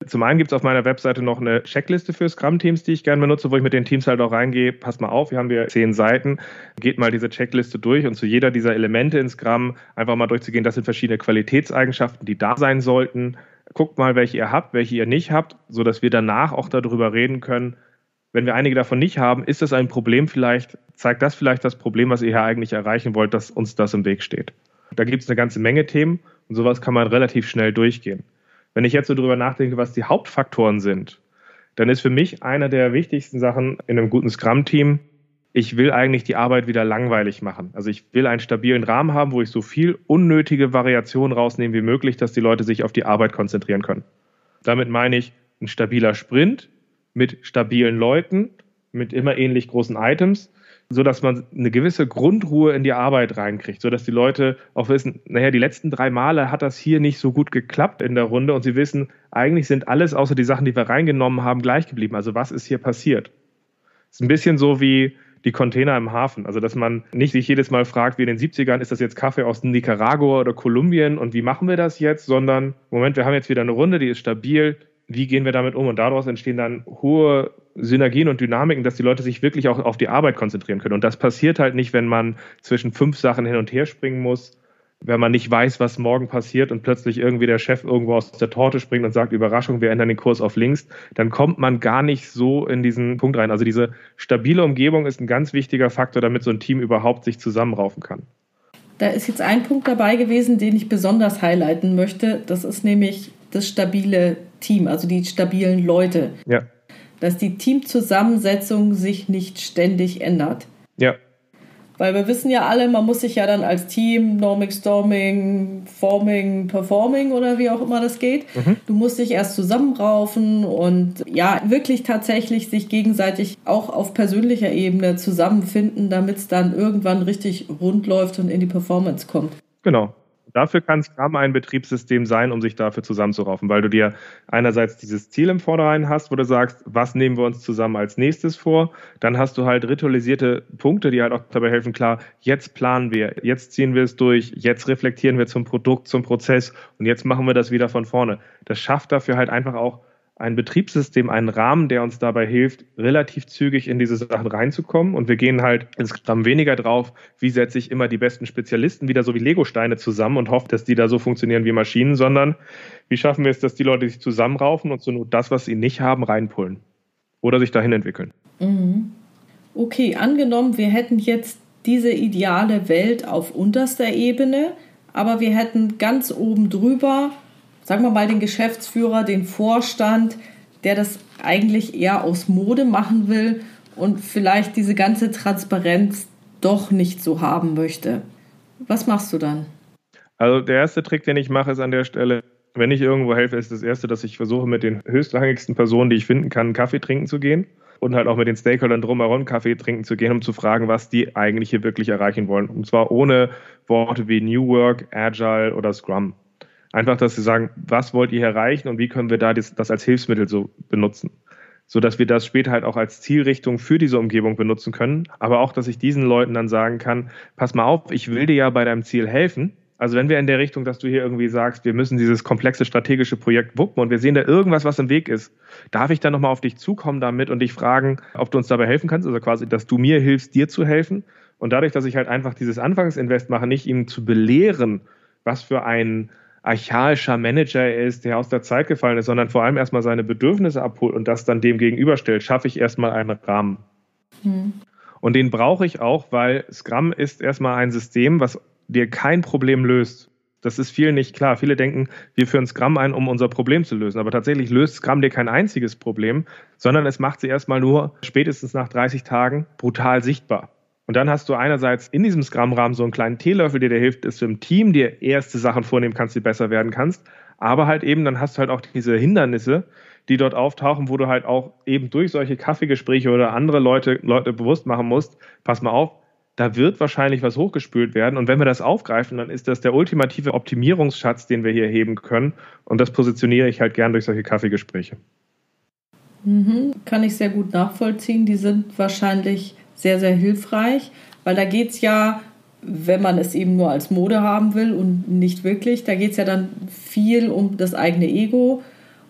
Zum einen gibt es auf meiner Webseite noch eine Checkliste für Scrum-Teams, die ich gerne benutze, wo ich mit den Teams halt auch reingehe, pass mal auf, hier haben wir zehn Seiten, geht mal diese Checkliste durch und zu jeder dieser Elemente in Scrum einfach mal durchzugehen, das sind verschiedene Qualitätseigenschaften, die da sein sollten. Guckt mal, welche ihr habt, welche ihr nicht habt, sodass wir danach auch darüber reden können, wenn wir einige davon nicht haben, ist das ein Problem vielleicht, zeigt das vielleicht das Problem, was ihr hier eigentlich erreichen wollt, dass uns das im Weg steht. Da gibt es eine ganze Menge Themen und sowas kann man relativ schnell durchgehen. Wenn ich jetzt so drüber nachdenke, was die Hauptfaktoren sind, dann ist für mich einer der wichtigsten Sachen in einem guten Scrum-Team, ich will eigentlich die Arbeit wieder langweilig machen. Also ich will einen stabilen Rahmen haben, wo ich so viel unnötige Variation rausnehme wie möglich, dass die Leute sich auf die Arbeit konzentrieren können. Damit meine ich ein stabiler Sprint mit stabilen Leuten, mit immer ähnlich großen Items, sodass man eine gewisse Grundruhe in die Arbeit reinkriegt, sodass die Leute auch wissen, naja, die letzten drei Male hat das hier nicht so gut geklappt in der Runde und sie wissen, eigentlich sind alles außer die Sachen, die wir reingenommen haben, gleich geblieben. Also was ist hier passiert? Ist ein bisschen so wie die Container im Hafen, also dass man nicht sich jedes Mal fragt, wie in den siebzigern, ist das jetzt Kaffee aus Nicaragua oder Kolumbien und wie machen wir das jetzt, sondern Moment, wir haben jetzt wieder eine Runde, die ist stabil, wie gehen wir damit um? Und daraus entstehen dann hohe Synergien und Dynamiken, dass die Leute sich wirklich auch auf die Arbeit konzentrieren können. Und das passiert halt nicht, wenn man zwischen fünf Sachen hin und her springen muss, wenn man nicht weiß, was morgen passiert und plötzlich irgendwie der Chef irgendwo aus der Torte springt und sagt, Überraschung, wir ändern den Kurs auf links, dann kommt man gar nicht so in diesen Punkt rein. Also diese stabile Umgebung ist ein ganz wichtiger Faktor, damit so ein Team überhaupt sich zusammenraufen kann. Da ist jetzt ein Punkt dabei gewesen, den ich besonders highlighten möchte. Das ist nämlich das stabile Team, also die stabilen Leute. Ja. Dass die Teamzusammensetzung sich nicht ständig ändert. Ja. Weil wir wissen ja alle, man muss sich ja dann als Team, Norming, Storming, Forming, Performing oder wie auch immer das geht, mhm. du musst dich erst zusammenraufen und ja, wirklich tatsächlich sich gegenseitig auch auf persönlicher Ebene zusammenfinden, damit es dann irgendwann richtig rund läuft und in die Performance kommt. Genau. Dafür kann Scrum ein Betriebssystem sein, um sich dafür zusammenzuraufen, weil du dir einerseits dieses Ziel im Vorderrein hast, wo du sagst, was nehmen wir uns zusammen als nächstes vor, dann hast du halt ritualisierte Punkte, die halt auch dabei helfen, klar, jetzt planen wir, jetzt ziehen wir es durch, jetzt reflektieren wir zum Produkt, zum Prozess und jetzt machen wir das wieder von vorne. Das schafft dafür halt einfach auch ein Betriebssystem, einen Rahmen, der uns dabei hilft, relativ zügig in diese Sachen reinzukommen. Und wir gehen halt insgesamt weniger drauf, wie setze ich immer die besten Spezialisten wieder so wie Legosteine zusammen und hoffe, dass die da so funktionieren wie Maschinen, sondern wie schaffen wir es, dass die Leute sich zusammenraufen und zur Not das, was sie nicht haben, reinpullen oder sich dahin entwickeln. Mhm. Okay, angenommen, wir hätten jetzt diese ideale Welt auf unterster Ebene, aber wir hätten ganz oben drüber, sagen wir mal, den Geschäftsführer, den Vorstand, der das eigentlich eher aus Mode machen will und vielleicht diese ganze Transparenz doch nicht so haben möchte. Was machst du dann? Also der erste Trick, den ich mache, ist an der Stelle, wenn ich irgendwo helfe, ist das Erste, dass ich versuche, mit den höchstrangigsten Personen, die ich finden kann, einen Kaffee trinken zu gehen und halt auch mit den Stakeholdern drumherum Kaffee trinken zu gehen, um zu fragen, was die eigentlich hier wirklich erreichen wollen. Und zwar ohne Worte wie New Work, Agile oder Scrum. Einfach, dass sie sagen, was wollt ihr erreichen und wie können wir da das, das als Hilfsmittel so benutzen, sodass wir das später halt auch als Zielrichtung für diese Umgebung benutzen können, aber auch, dass ich diesen Leuten dann sagen kann, pass mal auf, ich will dir ja bei deinem Ziel helfen. Also wenn wir in der Richtung, dass du hier irgendwie sagst, wir müssen dieses komplexe strategische Projekt wuppen und wir sehen da irgendwas, was im Weg ist, darf ich dann nochmal auf dich zukommen damit und dich fragen, ob du uns dabei helfen kannst, also quasi, dass du mir hilfst, dir zu helfen. Und dadurch, dass ich halt einfach dieses Anfangsinvest mache, nicht ihm zu belehren, was für ein archaischer Manager ist, der aus der Zeit gefallen ist, sondern vor allem erstmal seine Bedürfnisse abholt und das dann dem gegenüberstellt, schaffe ich erstmal einen Rahmen. Mhm. Und den brauche ich auch, weil Scrum ist erstmal ein System, was dir kein Problem löst. Das ist vielen nicht klar. Viele denken, wir führen Scrum ein, um unser Problem zu lösen. Aber tatsächlich löst Scrum dir kein einziges Problem, sondern es macht sie erstmal nur spätestens nach dreißig Tagen brutal sichtbar. Und dann hast du einerseits in diesem Scrum-Rahmen so einen kleinen Teelöffel, der dir hilft, dass du im Team dir erste Sachen vornehmen kannst, die besser werden kannst. Aber halt eben, dann hast du halt auch diese Hindernisse, die dort auftauchen, wo du halt auch eben durch solche Kaffeegespräche oder andere Leute, Leute bewusst machen musst, pass mal auf, da wird wahrscheinlich was hochgespült werden. Und wenn wir das aufgreifen, dann ist das der ultimative Optimierungsschatz, den wir hier heben können. Und das positioniere ich halt gern durch solche Kaffeegespräche. Mhm, kann ich sehr gut nachvollziehen. Die sind wahrscheinlich sehr, sehr hilfreich, weil da geht es ja, wenn man es eben nur als Mode haben will und nicht wirklich, da geht es ja dann viel um das eigene Ego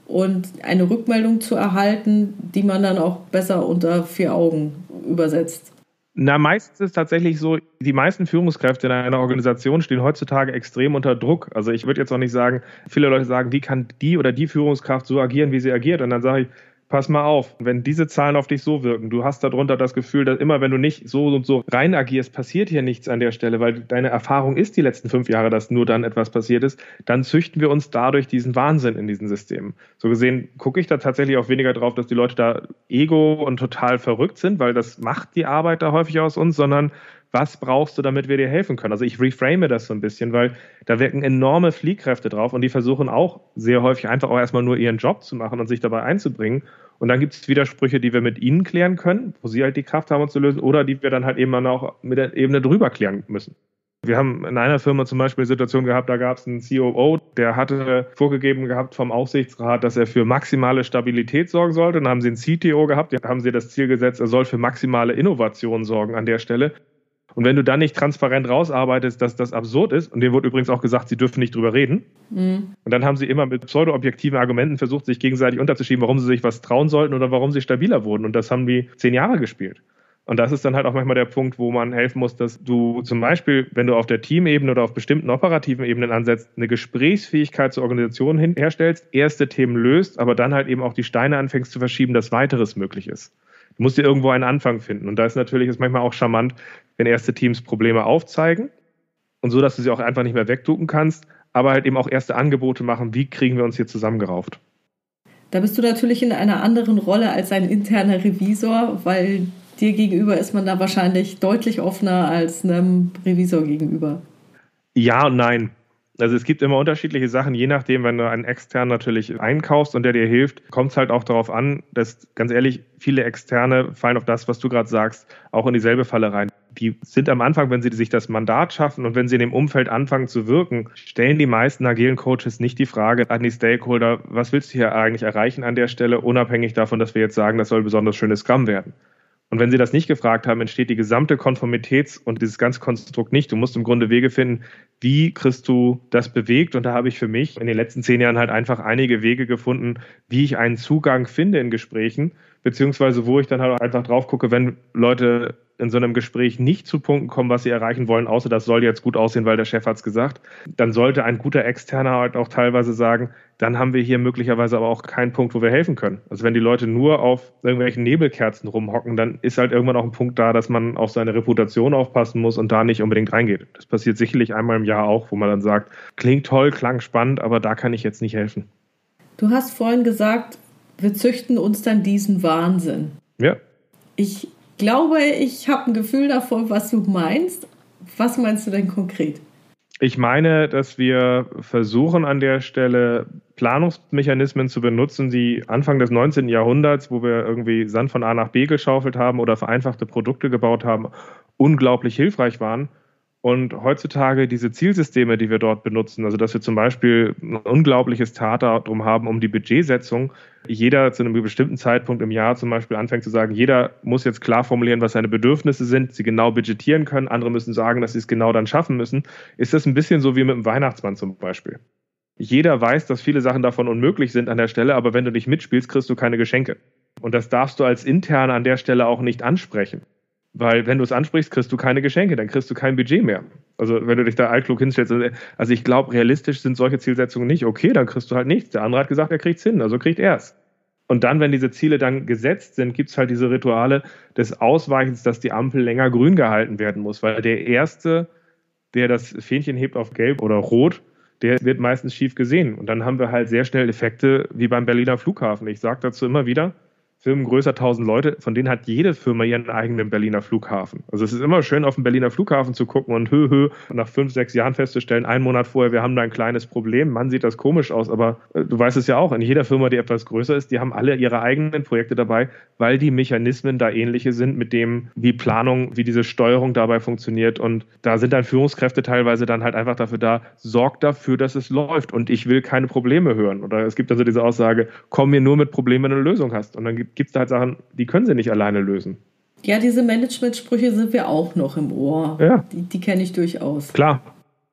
und eine Rückmeldung zu erhalten, die man dann auch besser unter vier Augen übersetzt. Na, meistens ist es tatsächlich so, die meisten Führungskräfte in einer Organisation stehen heutzutage extrem unter Druck. Also ich würde jetzt auch nicht sagen, viele Leute sagen, wie kann die oder die Führungskraft so agieren, wie sie agiert? Und dann sage ich, pass mal auf, wenn diese Zahlen auf dich so wirken, du hast darunter das Gefühl, dass immer, wenn du nicht so und so rein agierst, passiert hier nichts an der Stelle, weil deine Erfahrung ist die letzten fünf Jahre, dass nur dann etwas passiert ist, dann züchten wir uns dadurch diesen Wahnsinn in diesen Systemen. So gesehen gucke ich da tatsächlich auch weniger drauf, dass die Leute da ego und total verrückt sind, weil das macht die Arbeit da häufig aus uns, sondern was brauchst du, damit wir dir helfen können? Also ich reframe das so ein bisschen, weil da wirken enorme Fliehkräfte drauf und die versuchen auch sehr häufig einfach auch erstmal nur ihren Job zu machen und sich dabei einzubringen. Und dann gibt es Widersprüche, die wir mit ihnen klären können, wo sie halt die Kraft haben, uns zu lösen, oder die wir dann halt eben dann auch mit der Ebene drüber klären müssen. Wir haben in einer Firma zum Beispiel die Situation gehabt, da gab es einen C O O, der hatte vorgegeben gehabt vom Aufsichtsrat, dass er für maximale Stabilität sorgen sollte. Dann haben sie einen C T O gehabt, da haben sie das Ziel gesetzt, er soll für maximale Innovation sorgen an der Stelle. Und wenn du dann nicht transparent rausarbeitest, dass das absurd ist, und denen wurde übrigens auch gesagt, sie dürfen nicht drüber reden. Mhm. Und dann haben sie immer mit pseudo-objektiven Argumenten versucht, sich gegenseitig unterzuschieben, warum sie sich was trauen sollten oder warum sie stabiler wurden. Und das haben die zehn Jahre gespielt. Und das ist dann halt auch manchmal der Punkt, wo man helfen muss, dass du zum Beispiel, wenn du auf der Teamebene oder auf bestimmten operativen Ebenen ansetzt, eine Gesprächsfähigkeit zur Organisation herstellst, erste Themen löst, aber dann halt eben auch die Steine anfängst zu verschieben, dass weiteres möglich ist. Du musst dir irgendwo einen Anfang finden. Und da ist natürlich ist manchmal auch charmant, wenn erste Teams Probleme aufzeigen und so, dass du sie auch einfach nicht mehr wegducken kannst, aber halt eben auch erste Angebote machen, wie kriegen wir uns hier zusammengerauft. Da bist du natürlich in einer anderen Rolle als ein interner Revisor, weil dir gegenüber ist man da wahrscheinlich deutlich offener als einem Revisor gegenüber. Ja und nein. Also es gibt immer unterschiedliche Sachen, je nachdem, wenn du einen externen natürlich einkaufst und der dir hilft, kommt es halt auch darauf an, dass, ganz ehrlich, viele Externe fallen auf das, was du gerade sagst, auch in dieselbe Falle rein. die sind am Anfang, wenn sie sich das Mandat schaffen und wenn sie in dem Umfeld anfangen zu wirken, stellen die meisten agilen Coaches nicht die Frage an die Stakeholder, was willst du hier eigentlich erreichen an der Stelle, unabhängig davon, dass wir jetzt sagen, das soll besonders schönes Scrum werden. Und wenn sie das nicht gefragt haben, entsteht die gesamte Konformitäts- und dieses ganze Konstrukt nicht. Du musst im Grunde Wege finden, wie kriegst du das bewegt? Und da habe ich für mich in den letzten zehn Jahren halt einfach einige Wege gefunden, wie ich einen Zugang finde in Gesprächen, beziehungsweise wo ich dann halt auch einfach drauf gucke, wenn Leute in so einem Gespräch nicht zu Punkten kommen, was sie erreichen wollen, außer das soll jetzt gut aussehen, weil der Chef hat es gesagt, dann sollte ein guter Externer halt auch teilweise sagen, dann haben wir hier möglicherweise aber auch keinen Punkt, wo wir helfen können. Also wenn die Leute nur auf irgendwelchen Nebelkerzen rumhocken, dann ist halt irgendwann auch ein Punkt da, dass man auf seine Reputation aufpassen muss und da nicht unbedingt reingeht. Das passiert sicherlich einmal im Jahr auch, wo man dann sagt, klingt toll, klang spannend, aber da kann ich jetzt nicht helfen. Du hast vorhin gesagt, wir züchten uns dann diesen Wahnsinn. Ja. Ich glaube, ich habe ein Gefühl davon, was du meinst. Was meinst du denn konkret? Ich meine, dass wir versuchen an der Stelle Planungsmechanismen zu benutzen, die Anfang des neunzehnten Jahrhunderts, wo wir irgendwie Sand von A nach B geschaufelt haben oder vereinfachte Produkte gebaut haben, unglaublich hilfreich waren. Und heutzutage diese Zielsysteme, die wir dort benutzen, also dass wir zum Beispiel ein unglaubliches Theater drum haben, um die Budgetsetzung, jeder zu einem bestimmten Zeitpunkt im Jahr zum Beispiel anfängt zu sagen, jeder muss jetzt klar formulieren, was seine Bedürfnisse sind, sie genau budgetieren können, andere müssen sagen, dass sie es genau dann schaffen müssen, ist das ein bisschen so wie mit dem Weihnachtsmann zum Beispiel. Jeder weiß, dass viele Sachen davon unmöglich sind an der Stelle, aber wenn du nicht mitspielst, kriegst du keine Geschenke. Und das darfst du als Interne an der Stelle auch nicht ansprechen. Weil wenn du es ansprichst, kriegst du keine Geschenke, dann kriegst du kein Budget mehr. Also wenn du dich da altklug hinstellst, also ich glaube, realistisch sind solche Zielsetzungen nicht. Okay, dann kriegst du halt nichts. Der andere hat gesagt, er kriegt es hin, also kriegt er es. Und dann, wenn diese Ziele dann gesetzt sind, gibt es halt diese Rituale des Ausweichens, dass die Ampel länger grün gehalten werden muss. Weil der Erste, der das Fähnchen hebt auf gelb oder rot, der wird meistens schief gesehen. Und dann haben wir halt sehr schnell Effekte wie beim Berliner Flughafen. Ich sage dazu immer wieder, Firmen größer tausend Leute, von denen hat jede Firma ihren eigenen Berliner Flughafen. Also es ist immer schön, auf den Berliner Flughafen zu gucken und hö, hö, nach fünf, sechs Jahren festzustellen, einen Monat vorher, wir haben da ein kleines Problem. Mann, sieht das komisch aus, aber du weißt es ja auch, in jeder Firma, die etwas größer ist, die haben alle ihre eigenen Projekte dabei, weil die Mechanismen da ähnliche sind mit dem, wie Planung, wie diese Steuerung dabei funktioniert. Und da sind dann Führungskräfte teilweise dann halt einfach dafür da, sorgt dafür, dass es läuft und ich will keine Probleme hören. Oder es gibt also diese Aussage, komm mir nur mit Problemen, wenn du eine Lösung hast. Und dann gibt gibt es da halt Sachen, die können sie nicht alleine lösen. Ja, diese Management-Sprüche sind wir auch noch im Ohr. Ja. Die, die kenne ich durchaus. Klar.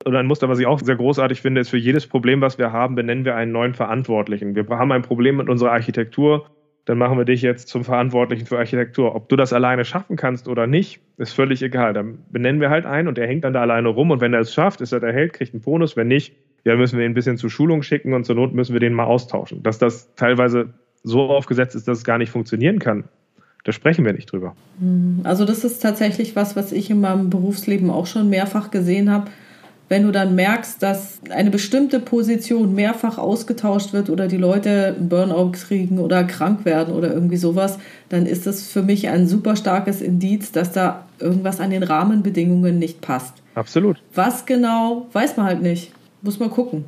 Und ein Muster, was ich auch sehr großartig finde, ist, für jedes Problem, was wir haben, benennen wir einen neuen Verantwortlichen. Wir haben ein Problem mit unserer Architektur, dann machen wir dich jetzt zum Verantwortlichen für Architektur. Ob du das alleine schaffen kannst oder nicht, ist völlig egal. Dann benennen wir halt einen und der hängt dann da alleine rum und wenn er es schafft, ist er der Held, kriegt einen Bonus. Wenn nicht, ja, müssen wir ihn ein bisschen zur Schulung schicken und zur Not müssen wir den mal austauschen. Dass das teilweise so aufgesetzt ist, dass es gar nicht funktionieren kann. Da sprechen wir nicht drüber. Also das ist tatsächlich was, was ich in meinem Berufsleben auch schon mehrfach gesehen habe. Wenn du dann merkst, dass eine bestimmte Position mehrfach ausgetauscht wird oder die Leute einen Burnout kriegen oder krank werden oder irgendwie sowas, dann ist das für mich ein super starkes Indiz, dass da irgendwas an den Rahmenbedingungen nicht passt. Absolut. Was genau, weiß man halt nicht. Muss man gucken.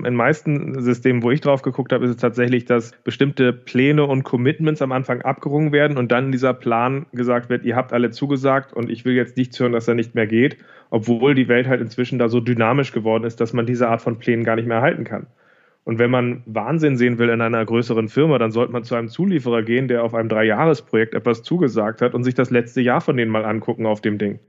In den meisten Systemen, wo ich drauf geguckt habe, ist es tatsächlich, dass bestimmte Pläne und Commitments am Anfang abgerungen werden und dann dieser Plan gesagt wird, ihr habt alle zugesagt und ich will jetzt nichts hören, dass er nicht mehr geht, obwohl die Welt halt inzwischen da so dynamisch geworden ist, dass man diese Art von Plänen gar nicht mehr halten kann. Und wenn man Wahnsinn sehen will in einer größeren Firma, dann sollte man zu einem Zulieferer gehen, der auf einem Dreijahresprojekt etwas zugesagt hat und sich das letzte Jahr von denen mal angucken auf dem Ding.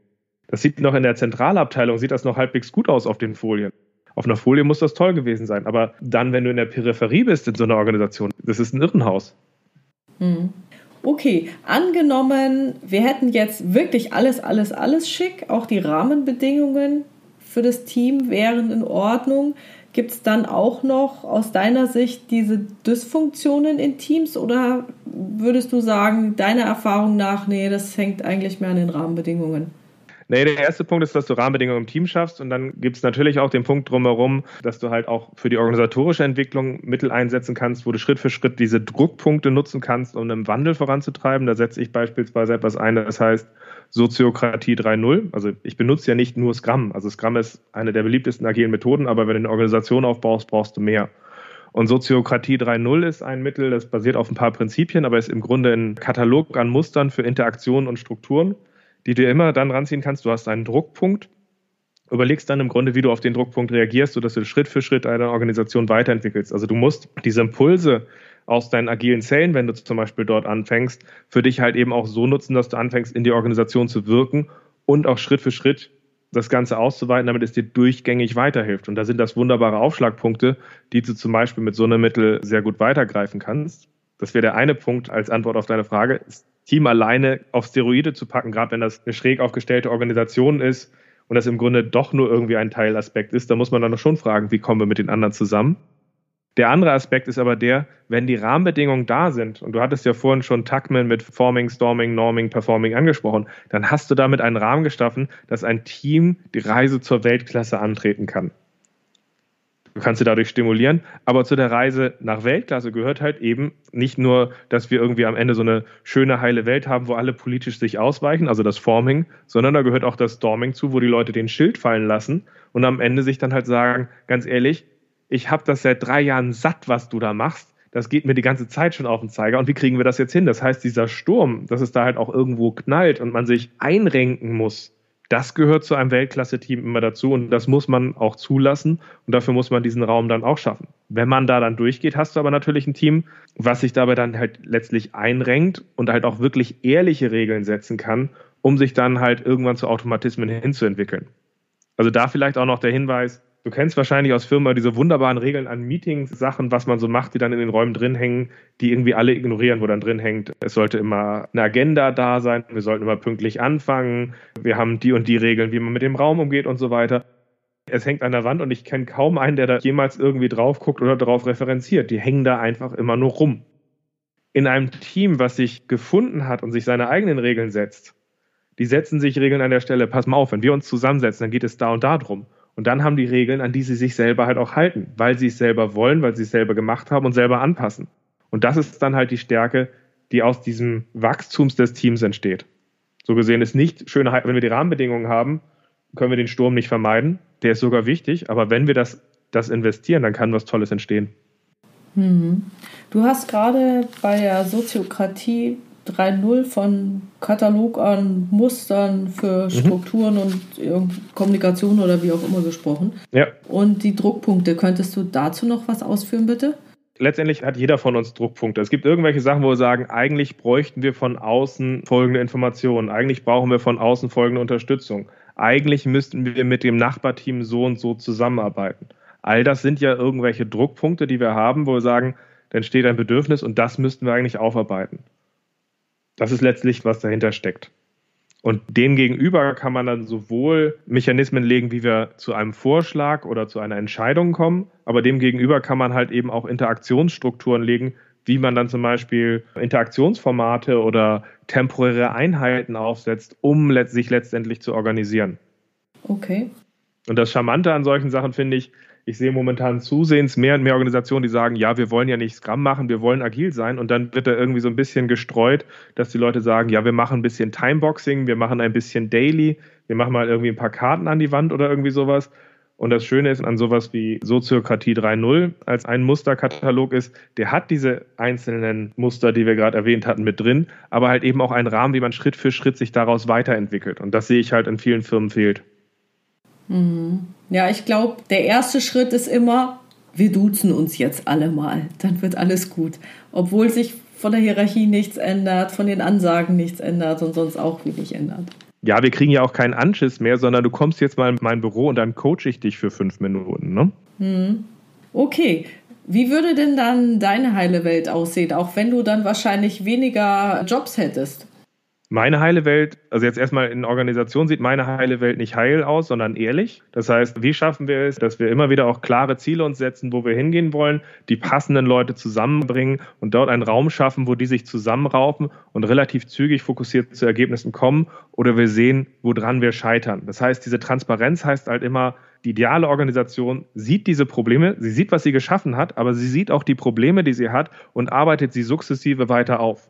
Das sieht noch in der Zentralabteilung, sieht das noch halbwegs gut aus auf den Folien. Auf einer Folie muss das toll gewesen sein. Aber dann, wenn du in der Peripherie bist in so einer Organisation, das ist ein Irrenhaus. Okay, angenommen, wir hätten jetzt wirklich alles, alles, alles schick. Auch die Rahmenbedingungen für das Team wären in Ordnung. Gibt es dann auch noch aus deiner Sicht diese Dysfunktionen in Teams? Oder würdest du sagen, deiner Erfahrung nach, nee, das hängt eigentlich mehr an den Rahmenbedingungen? Nee, der erste Punkt ist, dass du Rahmenbedingungen im Team schaffst und dann gibt es natürlich auch den Punkt drumherum, dass du halt auch für die organisatorische Entwicklung Mittel einsetzen kannst, wo du Schritt für Schritt diese Druckpunkte nutzen kannst, um einen Wandel voranzutreiben. Da setze ich beispielsweise etwas ein, das heißt Soziokratie drei Punkt null. Also ich benutze ja nicht nur Scrum. Also Scrum ist eine der beliebtesten agilen Methoden, aber wenn du eine Organisation aufbaust, brauchst du mehr. Und Soziokratie drei Punkt null ist ein Mittel, das basiert auf ein paar Prinzipien, aber ist im Grunde ein Katalog an Mustern für Interaktionen und Strukturen, die du immer dann ranziehen kannst. Du hast einen Druckpunkt, überlegst dann im Grunde, wie du auf den Druckpunkt reagierst, sodass du Schritt für Schritt eine Organisation weiterentwickelst. Also du musst diese Impulse aus deinen agilen Zellen, wenn du zum Beispiel dort anfängst, für dich halt eben auch so nutzen, dass du anfängst, in die Organisation zu wirken und auch Schritt für Schritt das Ganze auszuweiten, damit es dir durchgängig weiterhilft. Und da sind das wunderbare Aufschlagpunkte, die du zum Beispiel mit so einem Mittel sehr gut weitergreifen kannst. Das wäre der eine Punkt als Antwort auf deine Frage. Das Team alleine auf Steroide zu packen, gerade wenn das eine schräg aufgestellte Organisation ist und das im Grunde doch nur irgendwie ein Teilaspekt ist, da muss man dann schon fragen, wie kommen wir mit den anderen zusammen? Der andere Aspekt ist aber der, wenn die Rahmenbedingungen da sind, und du hattest ja vorhin schon Tuckman mit Forming, Storming, Norming, Performing angesprochen, dann hast du damit einen Rahmen geschaffen, dass ein Team die Reise zur Weltklasse antreten kann. Du kannst sie dadurch stimulieren, aber zu der Reise nach Weltklasse gehört halt eben nicht nur, dass wir irgendwie am Ende so eine schöne, heile Welt haben, wo alle politisch sich ausweichen, also das Forming, sondern da gehört auch das Storming zu, wo die Leute den Schild fallen lassen und am Ende sich dann halt sagen, ganz ehrlich, ich habe das seit drei Jahren satt, was du da machst, das geht mir die ganze Zeit schon auf den Zeiger und wie kriegen wir das jetzt hin? Das heißt, dieser Sturm, dass es da halt auch irgendwo knallt und man sich einrenken muss, das gehört zu einem Weltklasse-Team immer dazu und das muss man auch zulassen und dafür muss man diesen Raum dann auch schaffen. Wenn man da dann durchgeht, hast du aber natürlich ein Team, was sich dabei dann halt letztlich einrenkt und halt auch wirklich ehrliche Regeln setzen kann, um sich dann halt irgendwann zu Automatismen hinzuentwickeln. Also da vielleicht auch noch der Hinweis, du kennst wahrscheinlich aus Firmen diese wunderbaren Regeln an Meetings, Sachen, was man so macht, die dann in den Räumen drin hängen, die irgendwie alle ignorieren, wo dann drin hängt. Es sollte immer eine Agenda da sein, wir sollten immer pünktlich anfangen, wir haben die und die Regeln, wie man mit dem Raum umgeht und so weiter. Es hängt an der Wand und ich kenne kaum einen, der da jemals irgendwie drauf guckt oder darauf referenziert. Die hängen da einfach immer nur rum. In einem Team, was sich gefunden hat und sich seine eigenen Regeln setzt, die setzen sich Regeln an der Stelle, pass mal auf, wenn wir uns zusammensetzen, dann geht es da und da drum. Und dann haben die Regeln, an die sie sich selber halt auch halten, weil sie es selber wollen, weil sie es selber gemacht haben und selber anpassen. Und das ist dann halt die Stärke, die aus diesem Wachstum des Teams entsteht. So gesehen ist nicht schön, wenn wir die Rahmenbedingungen haben, können wir den Sturm nicht vermeiden. Der ist sogar wichtig, aber wenn wir das, das investieren, dann kann was Tolles entstehen. Hm. Du hast gerade bei der Soziokratie drei Punkt null von Katalog an Mustern für Strukturen mhm. und Kommunikation oder wie auch immer gesprochen. Ja. Und die Druckpunkte, könntest du dazu noch was ausführen, bitte? Letztendlich hat jeder von uns Druckpunkte. Es gibt irgendwelche Sachen, wo wir sagen, eigentlich bräuchten wir von außen folgende Informationen, eigentlich brauchen wir von außen folgende Unterstützung, eigentlich müssten wir mit dem Nachbarteam so und so zusammenarbeiten. All das sind ja irgendwelche Druckpunkte, die wir haben, wo wir sagen, dann steht ein Bedürfnis und das müssten wir eigentlich aufarbeiten. Das ist letztlich, was dahinter steckt. Und demgegenüber kann man dann sowohl Mechanismen legen, wie wir zu einem Vorschlag oder zu einer Entscheidung kommen, aber demgegenüber kann man halt eben auch Interaktionsstrukturen legen, wie man dann zum Beispiel Interaktionsformate oder temporäre Einheiten aufsetzt, um sich letztendlich zu organisieren. Okay. Und das Charmante an solchen Sachen finde ich, ich sehe momentan zusehends mehr und mehr Organisationen, die sagen, ja, wir wollen ja nicht Scrum machen, wir wollen agil sein. Und dann wird da irgendwie so ein bisschen gestreut, dass die Leute sagen, ja, wir machen ein bisschen Timeboxing, wir machen ein bisschen Daily, wir machen mal irgendwie ein paar Karten an die Wand oder irgendwie sowas. Und das Schöne ist an sowas wie Soziokratie drei Punkt null als ein Musterkatalog ist, der hat diese einzelnen Muster, die wir gerade erwähnt hatten, mit drin, aber halt eben auch einen Rahmen, wie man Schritt für Schritt sich daraus weiterentwickelt. Und das sehe ich halt in vielen Firmen fehlt. Mhm. Ja, ich glaube, der erste Schritt ist immer, wir duzen uns jetzt alle mal, dann wird alles gut. Obwohl sich von der Hierarchie nichts ändert, von den Ansagen nichts ändert und sonst auch wenig ändert. Ja, wir kriegen ja auch keinen Anschiss mehr, sondern du kommst jetzt mal in mein Büro und dann coache ich dich für fünf Minuten, ne? Mhm. Okay, wie würde denn dann deine heile Welt aussehen, auch wenn du dann wahrscheinlich weniger Jobs hättest? Meine heile Welt, also jetzt erstmal in Organisation sieht meine heile Welt nicht heil aus, sondern ehrlich. Das heißt, wie schaffen wir es, dass wir immer wieder auch klare Ziele uns setzen, wo wir hingehen wollen, die passenden Leute zusammenbringen und dort einen Raum schaffen, wo die sich zusammenraufen und relativ zügig fokussiert zu Ergebnissen kommen oder wir sehen, woran wir scheitern. Das heißt, diese Transparenz heißt halt immer, die ideale Organisation sieht diese Probleme, sie sieht, was sie geschaffen hat, aber sie sieht auch die Probleme, die sie hat und arbeitet sie sukzessive weiter auf.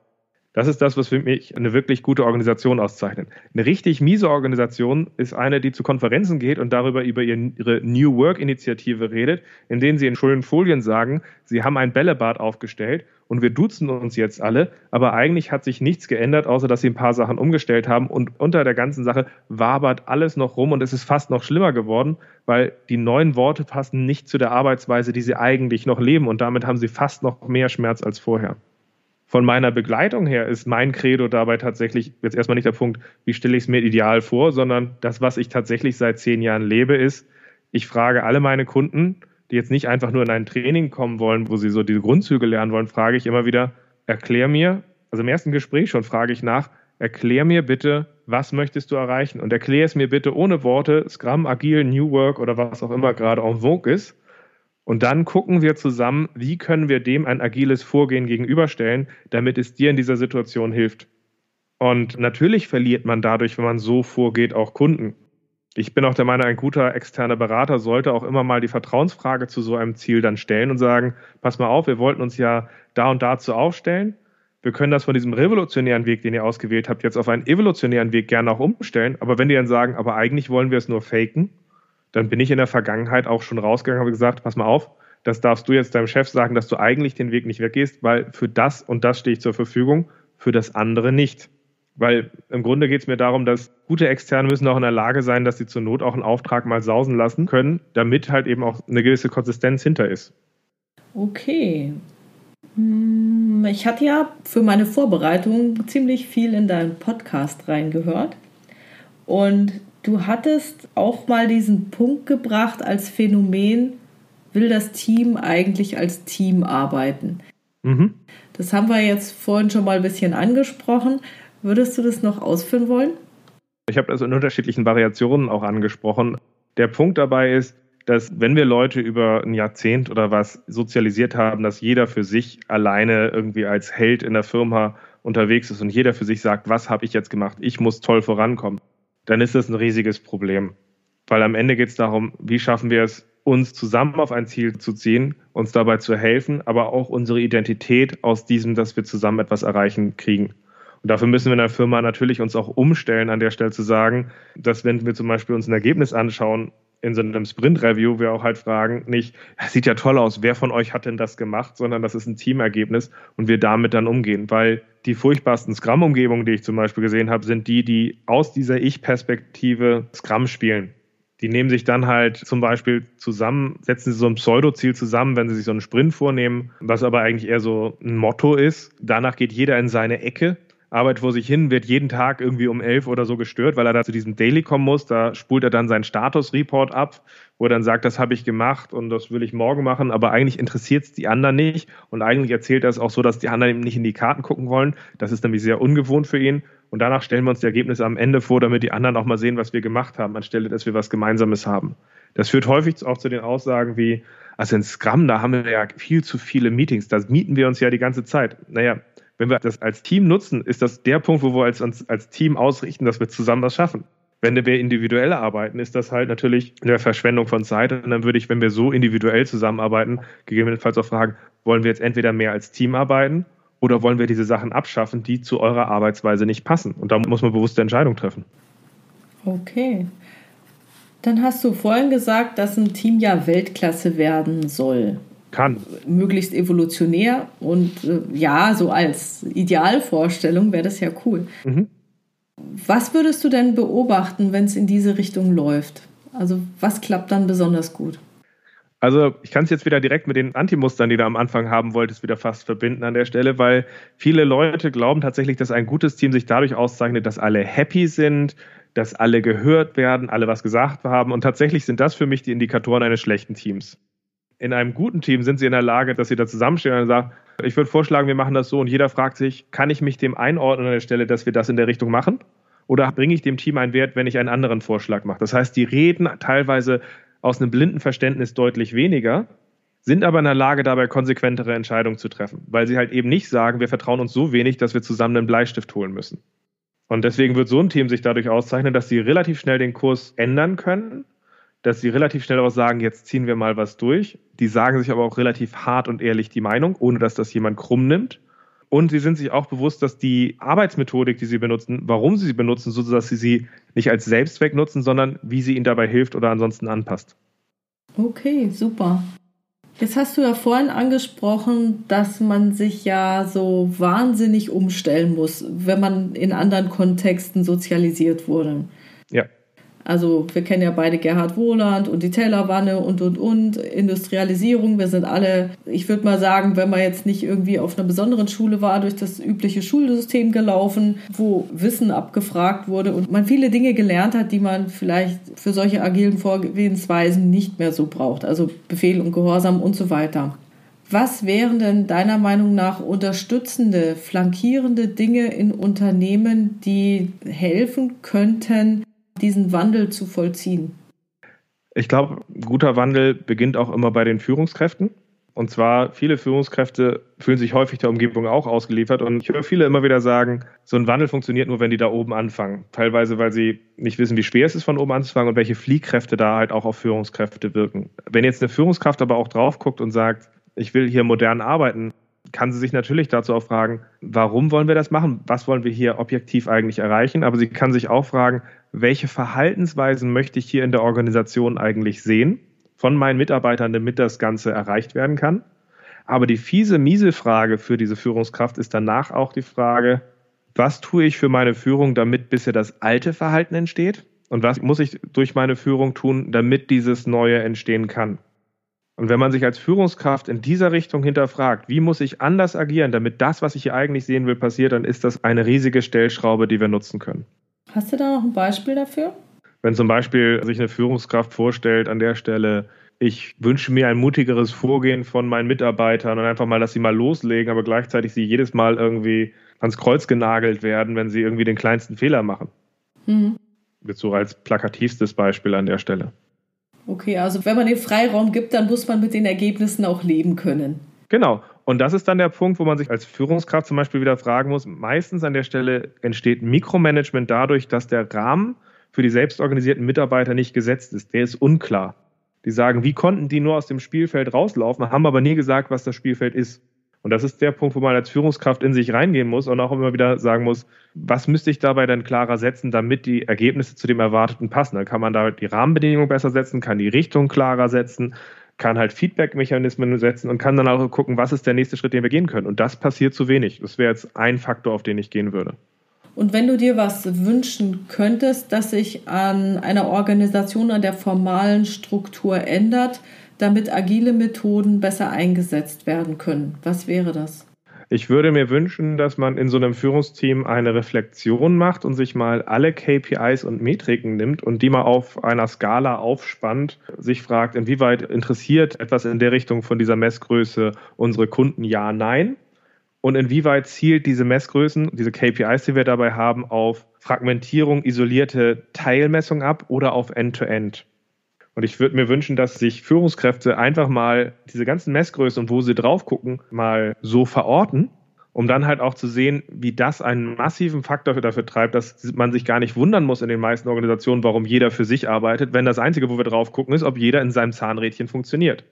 Das ist das, was für mich eine wirklich gute Organisation auszeichnet. Eine richtig miese Organisation ist eine, die zu Konferenzen geht und darüber über ihre New Work-Initiative redet, in denen sie in schönen Folien sagen, sie haben ein Bällebad aufgestellt und wir duzen uns jetzt alle, aber eigentlich hat sich nichts geändert, außer dass sie ein paar Sachen umgestellt haben und unter der ganzen Sache wabert alles noch rum und es ist fast noch schlimmer geworden, weil die neuen Worte passen nicht zu der Arbeitsweise, die sie eigentlich noch leben und damit haben sie fast noch mehr Schmerz als vorher. Von meiner Begleitung her ist mein Credo dabei tatsächlich jetzt erstmal nicht der Punkt, wie stelle ich es mir ideal vor, sondern das, was ich tatsächlich seit zehn Jahren lebe, ist, ich frage alle meine Kunden, die jetzt nicht einfach nur in ein Training kommen wollen, wo sie so diese Grundzüge lernen wollen, frage ich immer wieder, erklär mir, also im ersten Gespräch schon frage ich nach, erklär mir bitte, was möchtest du erreichen? Und erklär es mir bitte ohne Worte, Scrum, Agil, New Work oder was auch immer gerade en vogue ist. Und dann gucken wir zusammen, wie können wir dem ein agiles Vorgehen gegenüberstellen, damit es dir in dieser Situation hilft. Und natürlich verliert man dadurch, wenn man so vorgeht, auch Kunden. Ich bin auch der Meinung, ein guter externer Berater sollte auch immer mal die Vertrauensfrage zu so einem Ziel dann stellen und sagen, pass mal auf, wir wollten uns ja da und dazu aufstellen. Wir können das von diesem revolutionären Weg, den ihr ausgewählt habt, jetzt auf einen evolutionären Weg gerne auch umstellen. Aber wenn die dann sagen, aber eigentlich wollen wir es nur faken, dann bin ich in der Vergangenheit auch schon rausgegangen und habe gesagt, pass mal auf, das darfst du jetzt deinem Chef sagen, dass du eigentlich den Weg nicht weggehst, weil für das und das stehe ich zur Verfügung, für das andere nicht. Weil im Grunde geht es mir darum, dass gute Externe müssen auch in der Lage sein, dass sie zur Not auch einen Auftrag mal sausen lassen können, damit halt eben auch eine gewisse Konsistenz hinter ist. Okay. Ich hatte ja für meine Vorbereitung ziemlich viel in deinen Podcast reingehört und du hattest auch mal diesen Punkt gebracht als Phänomen, will das Team eigentlich als Team arbeiten? Mhm. Das haben wir jetzt vorhin schon mal ein bisschen angesprochen. Würdest du das noch ausführen wollen? Ich habe das in unterschiedlichen Variationen auch angesprochen. Der Punkt dabei ist, dass wenn wir Leute über ein Jahrzehnt oder was sozialisiert haben, dass jeder für sich alleine irgendwie als Held in der Firma unterwegs ist und jeder für sich sagt, was habe ich jetzt gemacht? Ich muss toll vorankommen. Dann ist das ein riesiges Problem. Weil am Ende geht es darum, wie schaffen wir es, uns zusammen auf ein Ziel zu ziehen, uns dabei zu helfen, aber auch unsere Identität aus diesem, dass wir zusammen etwas erreichen, kriegen. Und dafür müssen wir in der Firma natürlich uns auch umstellen, an der Stelle zu sagen, dass wenn wir zum Beispiel uns ein Ergebnis anschauen, in so einem Sprint-Review, wir auch halt fragen, nicht, das sieht ja toll aus, wer von euch hat denn das gemacht, sondern das ist ein Teamergebnis und wir damit dann umgehen. Weil die furchtbarsten Scrum-Umgebungen, die ich zum Beispiel gesehen habe, sind die, die aus dieser Ich-Perspektive Scrum spielen. Die nehmen sich dann halt zum Beispiel zusammen, setzen sie so ein Pseudo-Ziel zusammen, wenn sie sich so einen Sprint vornehmen, was aber eigentlich eher so ein Motto ist. Danach geht jeder in seine Ecke. Arbeit vor sich hin, wird jeden Tag irgendwie um elf oder so gestört, weil er da zu diesem Daily kommen muss. Da spult er dann seinen Status-Report ab, wo er dann sagt, das habe ich gemacht und das will ich morgen machen. Aber eigentlich interessiert es die anderen nicht. Und eigentlich erzählt er es auch so, dass die anderen eben nicht in die Karten gucken wollen. Das ist nämlich sehr ungewohnt für ihn. Und danach stellen wir uns die Ergebnisse am Ende vor, damit die anderen auch mal sehen, was wir gemacht haben, anstelle, dass wir was Gemeinsames haben. Das führt häufig auch zu den Aussagen wie, also in Scrum, da haben wir ja viel zu viele Meetings. Da mieten wir uns ja die ganze Zeit. Naja, wenn wir das als Team nutzen, ist das der Punkt, wo wir als, uns als Team ausrichten, dass wir zusammen was schaffen. Wenn wir individuell arbeiten, ist das halt natürlich eine Verschwendung von Zeit. Und dann würde ich, wenn wir so individuell zusammenarbeiten, gegebenenfalls auch fragen, wollen wir jetzt entweder mehr als Team arbeiten oder wollen wir diese Sachen abschaffen, die zu eurer Arbeitsweise nicht passen? Und da muss man bewusste Entscheidungen treffen. Okay. Dann hast du vorhin gesagt, dass ein Team ja Weltklasse werden soll. Kann. Möglichst evolutionär und äh, ja, so als Idealvorstellung wäre das ja cool. Mhm. Was würdest du denn beobachten, wenn es in diese Richtung läuft? Also was klappt dann besonders gut? Also ich kann es jetzt wieder direkt mit den Antimustern, die du am Anfang haben wolltest, wieder fast verbinden an der Stelle, weil viele Leute glauben tatsächlich, dass ein gutes Team sich dadurch auszeichnet, dass alle happy sind, dass alle gehört werden, alle was gesagt haben und tatsächlich sind das für mich die Indikatoren eines schlechten Teams. In einem guten Team sind sie in der Lage, dass sie da zusammenstehen und sagen, ich würde vorschlagen, wir machen das so und jeder fragt sich, kann ich mich dem einordnen an der Stelle, dass wir das in der Richtung machen? Oder bringe ich dem Team einen Wert, wenn ich einen anderen Vorschlag mache? Das heißt, die reden teilweise aus einem blinden Verständnis deutlich weniger, sind aber in der Lage, dabei konsequentere Entscheidungen zu treffen, weil sie halt eben nicht sagen, wir vertrauen uns so wenig, dass wir zusammen einen Bleistift holen müssen. Und deswegen wird so ein Team sich dadurch auszeichnen, dass sie relativ schnell den Kurs ändern können, dass sie relativ schnell auch sagen, jetzt ziehen wir mal was durch. Die sagen sich aber auch relativ hart und ehrlich die Meinung, ohne dass das jemand krumm nimmt. Und sie sind sich auch bewusst, dass die Arbeitsmethodik, die sie benutzen, warum sie sie benutzen, so dass sie sie nicht als Selbstzweck nutzen, sondern wie sie ihnen dabei hilft oder ansonsten anpasst. Okay, super. Jetzt hast du ja vorhin angesprochen, dass man sich ja so wahnsinnig umstellen muss, wenn man in anderen Kontexten sozialisiert wurde. Ja. Also wir kennen ja beide Gerhard Wohland und die Tellerwanne und, und, und, Industrialisierung. Wir sind alle, ich würde mal sagen, wenn man jetzt nicht irgendwie auf einer besonderen Schule war, durch das übliche Schulsystem gelaufen, wo Wissen abgefragt wurde und man viele Dinge gelernt hat, die man vielleicht für solche agilen Vorgehensweisen nicht mehr so braucht. Also Befehl und Gehorsam und so weiter. Was wären denn deiner Meinung nach unterstützende, flankierende Dinge in Unternehmen, die helfen könnten, diesen Wandel zu vollziehen? Ich glaube, guter Wandel beginnt auch immer bei den Führungskräften. Und zwar, viele Führungskräfte fühlen sich häufig der Umgebung auch ausgeliefert. Und ich höre viele immer wieder sagen, so ein Wandel funktioniert nur, wenn die da oben anfangen. Teilweise, weil sie nicht wissen, wie schwer es ist, von oben anzufangen und welche Fliehkräfte da halt auch auf Führungskräfte wirken. Wenn jetzt eine Führungskraft aber auch drauf guckt und sagt, ich will hier modern arbeiten, kann sie sich natürlich dazu auch fragen, warum wollen wir das machen? Was wollen wir hier objektiv eigentlich erreichen? Aber sie kann sich auch fragen, welche Verhaltensweisen möchte ich hier in der Organisation eigentlich sehen von meinen Mitarbeitern, damit das Ganze erreicht werden kann? Aber die fiese, miese Frage für diese Führungskraft ist danach auch die Frage, was tue ich für meine Führung, damit bisher das alte Verhalten entsteht? Und was muss ich durch meine Führung tun, damit dieses Neue entstehen kann? Und wenn man sich als Führungskraft in dieser Richtung hinterfragt, wie muss ich anders agieren, damit das, was ich hier eigentlich sehen will, passiert, dann ist das eine riesige Stellschraube, die wir nutzen können. Hast du da noch ein Beispiel dafür? Wenn zum Beispiel sich eine Führungskraft vorstellt an der Stelle, ich wünsche mir ein mutigeres Vorgehen von meinen Mitarbeitern und einfach mal, dass sie mal loslegen, aber gleichzeitig sie jedes Mal irgendwie ans Kreuz genagelt werden, wenn sie irgendwie den kleinsten Fehler machen. Mhm. Jetzt so als plakativstes Beispiel an der Stelle. Okay, also wenn man den Freiraum gibt, dann muss man mit den Ergebnissen auch leben können. Genau. Und das ist dann der Punkt, wo man sich als Führungskraft zum Beispiel wieder fragen muss, meistens an der Stelle entsteht Mikromanagement dadurch, dass der Rahmen für die selbstorganisierten Mitarbeiter nicht gesetzt ist. Der ist unklar. Die sagen, wie konnten die nur aus dem Spielfeld rauslaufen, haben aber nie gesagt, was das Spielfeld ist. Und das ist der Punkt, wo man als Führungskraft in sich reingehen muss und auch immer wieder sagen muss, was müsste ich dabei dann klarer setzen, damit die Ergebnisse zu dem Erwarteten passen. Dann kann man da die Rahmenbedingungen besser setzen, kann die Richtung klarer setzen, kann halt Feedback-Mechanismen setzen und kann dann auch gucken, was ist der nächste Schritt, den wir gehen können. Und das passiert zu wenig. Das wäre jetzt ein Faktor, auf den ich gehen würde. Und wenn du dir was wünschen könntest, dass sich an einer Organisation, an der formalen Struktur ändert, damit agile Methoden besser eingesetzt werden können, was wäre das? Ich würde mir wünschen, dass man in so einem Führungsteam eine Reflexion macht und sich mal alle K P Is und Metriken nimmt und die mal auf einer Skala aufspannt, sich fragt, inwieweit interessiert etwas in der Richtung von dieser Messgröße unsere Kunden, ja, nein? Und inwieweit zielt diese Messgrößen, diese K P Is, die wir dabei haben, auf Fragmentierung, isolierte Teilmessung ab oder auf End-to-End? Und ich würde mir wünschen, dass sich Führungskräfte einfach mal diese ganzen Messgrößen und wo sie drauf gucken, mal so verorten, um dann halt auch zu sehen, wie das einen massiven Faktor dafür treibt, dass man sich gar nicht wundern muss in den meisten Organisationen, warum jeder für sich arbeitet, wenn das Einzige, wo wir drauf gucken, ist, ob jeder in seinem Zahnrädchen funktioniert.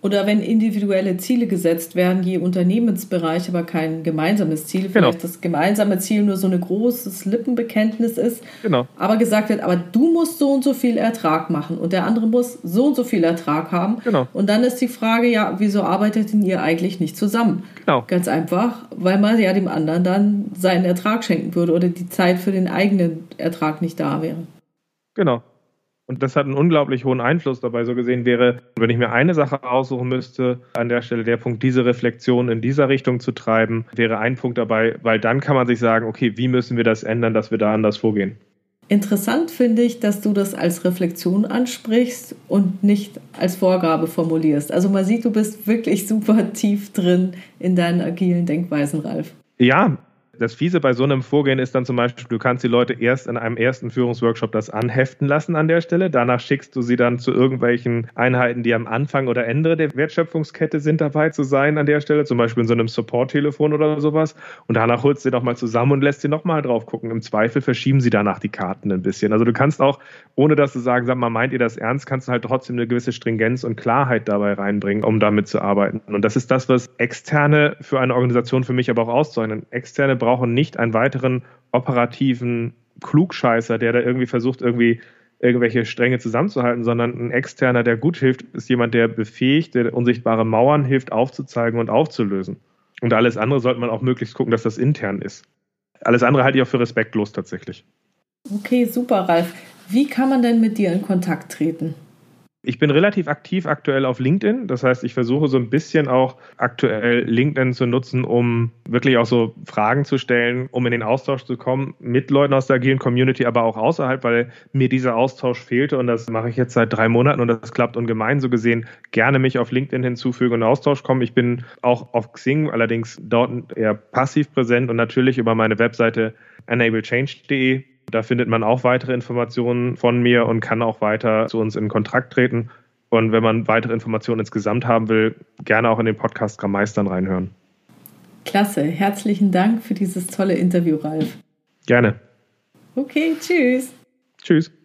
Oder wenn individuelle Ziele gesetzt werden, je Unternehmensbereich, aber kein gemeinsames Ziel. Vielleicht genau. Das gemeinsame Ziel nur so ein großes Lippenbekenntnis ist. Genau. Aber gesagt wird, aber du musst so und so viel Ertrag machen und der andere muss so und so viel Ertrag haben. Genau. Und dann ist die Frage, ja, wieso arbeitet denn ihr eigentlich nicht zusammen? Genau. Ganz einfach, weil man ja dem anderen dann seinen Ertrag schenken würde oder die Zeit für den eigenen Ertrag nicht da wäre. Genau. Und das hat einen unglaublich hohen Einfluss dabei. So gesehen wäre, wenn ich mir eine Sache aussuchen müsste, an der Stelle der Punkt, diese Reflexion in dieser Richtung zu treiben, wäre ein Punkt dabei, weil dann kann man sich sagen, okay, wie müssen wir das ändern, dass wir da anders vorgehen? Interessant finde ich, dass du das als Reflexion ansprichst und nicht als Vorgabe formulierst. Also man sieht, du bist wirklich super tief drin in deinen agilen Denkweisen, Ralf. Ja, Das Fiese bei so einem Vorgehen ist dann zum Beispiel, du kannst die Leute erst in einem ersten Führungsworkshop das anheften lassen an der Stelle. Danach schickst du sie dann zu irgendwelchen Einheiten, die am Anfang oder Ende der Wertschöpfungskette sind, dabei zu sein an der Stelle. Zum Beispiel in so einem Support-Telefon oder sowas. Und danach holst du sie nochmal zusammen und lässt sie nochmal drauf gucken. Im Zweifel verschieben sie danach die Karten ein bisschen. Also du kannst auch, ohne dass du sagen, sag mal, meint ihr das ernst, kannst du halt trotzdem eine gewisse Stringenz und Klarheit dabei reinbringen, um damit zu arbeiten. Und das ist das, was Externe für eine Organisation für mich aber auch auszeichnen. Externe brauchen nicht einen weiteren operativen Klugscheißer, der da irgendwie versucht, irgendwie irgendwelche Stränge zusammenzuhalten, sondern ein Externer, der gut hilft, ist jemand, der befähigt, der unsichtbare Mauern hilft, aufzuzeigen und aufzulösen. Und alles andere sollte man auch möglichst gucken, dass das intern ist. Alles andere halte ich auch für respektlos tatsächlich. Okay, super, Ralf. Wie kann man denn mit dir in Kontakt treten? Ich bin relativ aktiv aktuell auf LinkedIn. Das heißt, ich versuche so ein bisschen auch aktuell LinkedIn zu nutzen, um wirklich auch so Fragen zu stellen, um in den Austausch zu kommen mit Leuten aus der agilen Community, aber auch außerhalb, weil mir dieser Austausch fehlte und das mache ich jetzt seit drei Monaten und das klappt ungemein. So gesehen gerne mich auf LinkedIn hinzufügen und in Austausch kommen. Ich bin auch auf Xing, allerdings dort eher passiv präsent und natürlich über meine Webseite enable change punkt de. Da findet man auch weitere Informationen von mir und kann auch weiter zu uns in Kontakt treten. Und wenn man weitere Informationen insgesamt haben will, gerne auch in den Podcast Scrum Meistern reinhören. Klasse. Herzlichen Dank für dieses tolle Interview, Ralf. Gerne. Okay, tschüss. Tschüss.